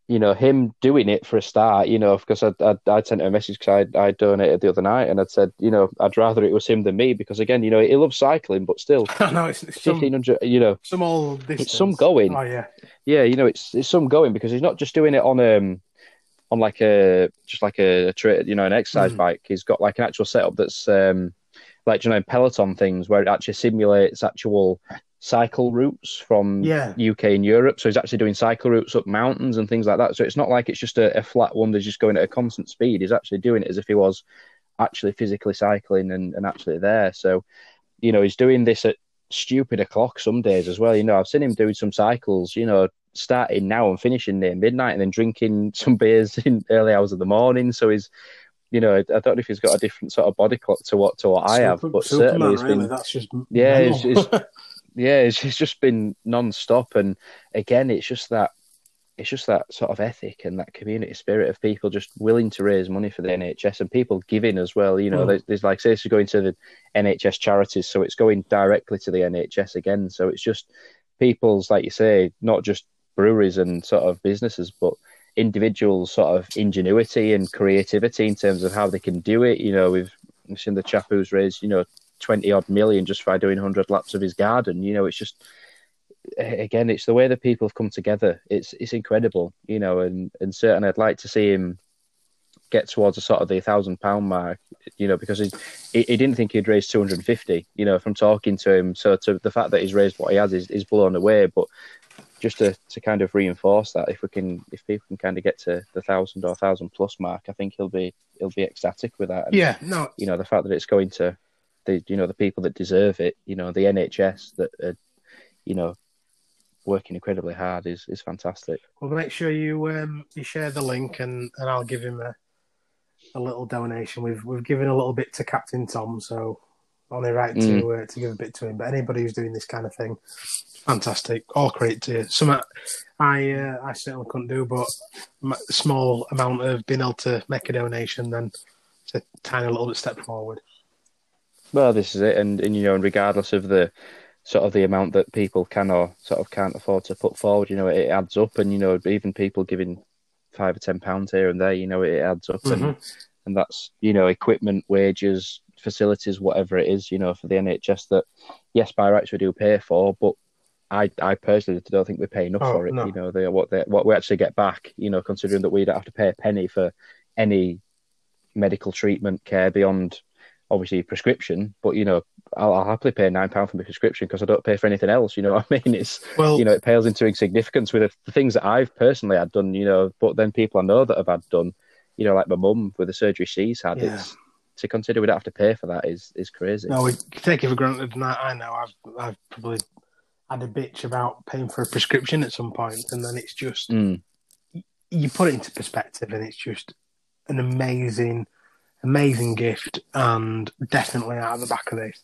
you know, him doing it for a start, you know, because I, I, I sent a message because I, I donated the other night, and I'd said, you know, I'd rather it was him than me, because again, you know, he loves cycling, but still, no, it's, it's fifteen hundred, some, you know, some old distance. It's some going. Oh, yeah. Yeah, you know, it's it's some going, because he's not just doing it on um on like a, just like a, you know, an exercise mm. bike. He's got like an actual setup that's um like, you know, Peloton things where it actually simulates actual cycle routes from yeah. U K and Europe. So he's actually doing cycle routes up mountains and things like that. So it's not like it's just a, a flat one that's just going at a constant speed. He's actually doing it as if he was actually physically cycling and, and actually there. So, you know, he's doing this at stupid o'clock some days as well. You know, I've seen him doing some cycles, you know, starting now and finishing near midnight, and then drinking some beers in early hours of the morning. So he's, you know, I don't know if he's got a different sort of body clock to what to what I have, but certainly it's been, that's just yeah, it's, it's, yeah, it's, it's just been non-stop. And again, it's just that it's just that sort of ethic and that community spirit of people just willing to raise money for the N H S and people giving as well. You know, mm. there's, there's like, say this is going to the N H S charities, so it's going directly to the N H S again. So it's just people's, like you say, not just breweries and sort of businesses, but individuals' sort of ingenuity and creativity in terms of how they can do it. You know, we've seen the chap who's raised, you know, twenty odd million just by doing one hundred laps of his garden. You know, it's just, again, it's the way that people have come together. It's it's incredible, you know, and, and certainly I'd like to see him get towards a sort of the thousand pound mark, you know, because he, he he didn't think he'd raise two hundred fifty, you know, from talking to him. So to the fact that he's raised what he has is, is blown away. But just to, to kind of reinforce that, if we can, if people can kind of get to the thousand or thousand plus mark, I think he'll be he'll be ecstatic with that. And, yeah, no, you know, the fact that it's going to the, you know, the people that deserve it, you know, the N H S that are, you know, working incredibly hard is, is fantastic. Well, make sure you um, you share the link and, and I'll give him a a little donation. We've we've given a little bit to Captain Tom, so only right mm. to uh, to give a bit to him. But anybody who's doing this kind of thing, fantastic, all credit to you. Some I uh, I certainly couldn't do, but a small amount of being able to make a donation, then it's a tiny little bit step forward. Well, this is it, and and you know, and regardless of the sort of the amount that people can or sort of can't afford to put forward, you know, it adds up. And, you know, even people giving five or ten pounds here and there, you know, it adds up. Mm-hmm. And and that's, you know, equipment, wages, facilities, whatever it is, you know, for the N H S that, yes, by rights we do pay for, but I, I personally don't think we pay enough oh, for it. No. You know, they, what, they, what we actually get back, you know, considering that we don't have to pay a penny for any medical treatment care beyond obviously prescription, but, you know, I'll, I'll happily pay nine pounds for my prescription because I don't pay for anything else. You know what I mean? It's, well, you know, it pales into insignificance with the things that I've personally had done, you know, but then people I know that have had done, you know, like my mum with the surgery she's had, yeah. it's, to consider we don't have to pay for that is, is crazy. No, we take it for granted. And I know I've, I've probably had a bitch about paying for a prescription at some point, and then it's just, mm. you put it into perspective and it's just an amazing, amazing gift, and definitely out of the back of this.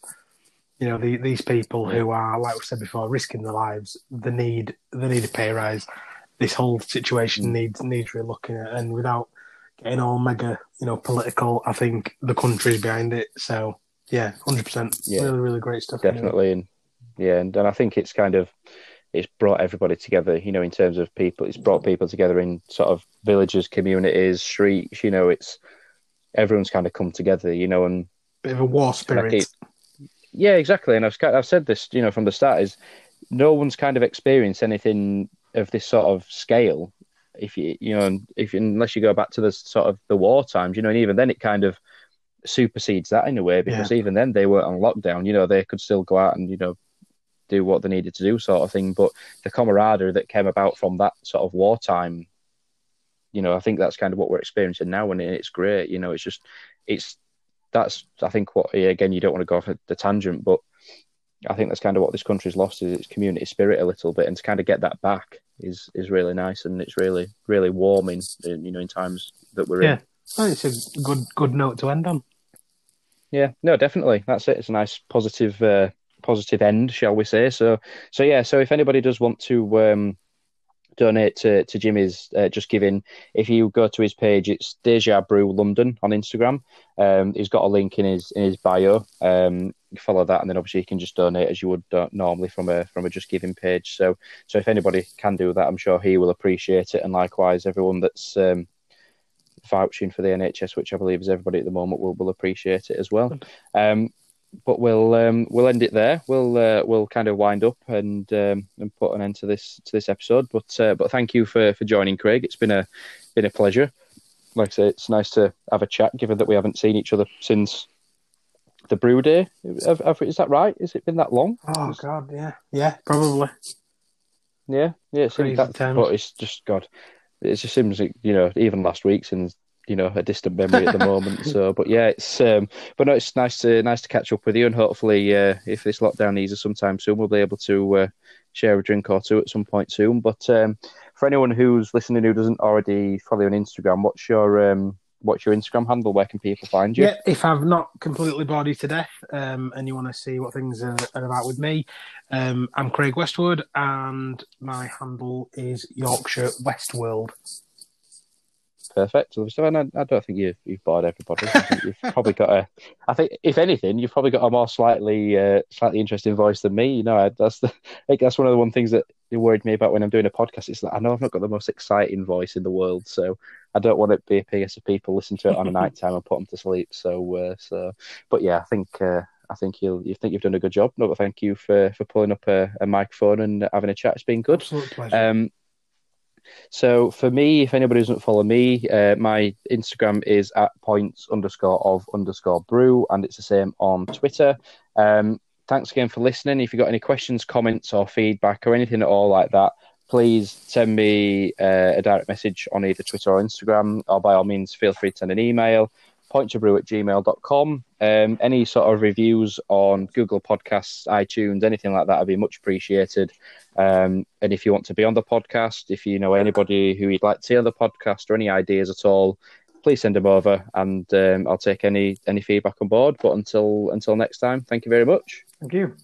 You know, the, these people who are, like we said before, risking their lives, they need they need a pay rise. This whole situation needs needs relooking at, and without getting all mega, you know, political, I think the country's behind it. So yeah, one hundred percent. Yeah. Really, really great stuff. Definitely, and yeah, and, and I think it's kind of it's brought everybody together, you know, in terms of people. It's brought people together in sort of villages, communities, streets. You know, it's everyone's kind of come together, you know, and bit of a war spirit. Keep, yeah, exactly. And I've I've said this, you know, from the start is no one's kind of experienced anything of this sort of scale. If you you know, if unless you go back to the sort of the war times, you know, and even then it kind of supersedes that in a way because yeah. even then they weren't on lockdown. You know, they could still go out and you know do what they needed to do, sort of thing. But the camaraderie that came about from that sort of wartime. You know, I think that's kind of what we're experiencing now, and it's great. You know, it's just, it's, that's, I think what, again, you don't want to go off the tangent, but I think that's kind of what this country's lost is its community spirit a little bit, and to kind of get that back is, is really nice, and it's really, really warming, you know, in times that we're yeah. in. Yeah, well, it's a good, good note to end on. Yeah, no, definitely. That's it. It's a nice positive, uh, positive end, shall we say. So, so yeah, so if anybody does want to, um, donate to, to Jimmy's uh, Just Giving. If you go to his page, it's Deja Brew London on Instagram. Um, he's got a link in his in his bio. Um, follow that, and then obviously you can just donate as you would uh, normally from a from a Just Giving page. So so if anybody can do that, I'm sure he will appreciate it, and likewise everyone that's um, vouching for the N H S, which I believe is everybody at the moment, will will appreciate it as well. Um, But we'll um, we'll end it there. We'll uh, we'll kind of wind up and um, and put an end to this to this episode. But uh, but thank you for, for joining, Craig. It's been a been a pleasure. Like I say, it's nice to have a chat, given that we haven't seen each other since the brew day. Have, have, is that right? Has it been that long? Oh God, yeah, yeah, probably. Yeah, yeah. It seems that, but it's just God. It just seems like, you know, even last week since. You know, a distant memory at the moment. So, but yeah, it's um, but no, it's nice to nice to catch up with you, and hopefully, uh, if this lockdown eases sometime soon, we'll be able to uh, share a drink or two at some point soon. But um, for anyone who's listening who doesn't already follow you on Instagram, what's your um, what's your Instagram handle? Where can people find you? Yeah, if I've not completely bored you to death, um, and you want to see what things are, are about with me, um, I'm Craig Westwood, and my handle is Yorkshire Westworld. Perfect. And I don't think you've, you've bored everybody. I think you've probably got a. I think if anything, you've probably got a more slightly, uh, slightly interesting voice than me. You know, I, that's the. I think that's one of the one things that worried me about when I'm doing a podcast. It's that I know I've not got the most exciting voice in the world, so I don't want it to be a piece of people listen to it on a night time and put them to sleep. So, uh, so, but yeah, I think uh, I think you'll you think you've done a good job. No, but thank you for for pulling up a, a microphone and having a chat. It's been good. Absolute pleasure. Um, So for me, if anybody doesn't follow me, uh, my Instagram is at points underscore of underscore brew, and it's the same on Twitter. Um, thanks again for listening. If you've got any questions, comments or feedback or anything at all like that, please send me uh, a direct message on either Twitter or Instagram, or by all means, feel free to send an email, point to brew at gmail dot com. Um, any sort of reviews on Google Podcasts, iTunes, anything like that would be much appreciated. Um, and if you want to be on the podcast, if you know anybody who you'd like to see on the podcast or any ideas at all, please send them over, and um, I'll take any any feedback on board. But until until next time, thank you very much. Thank you.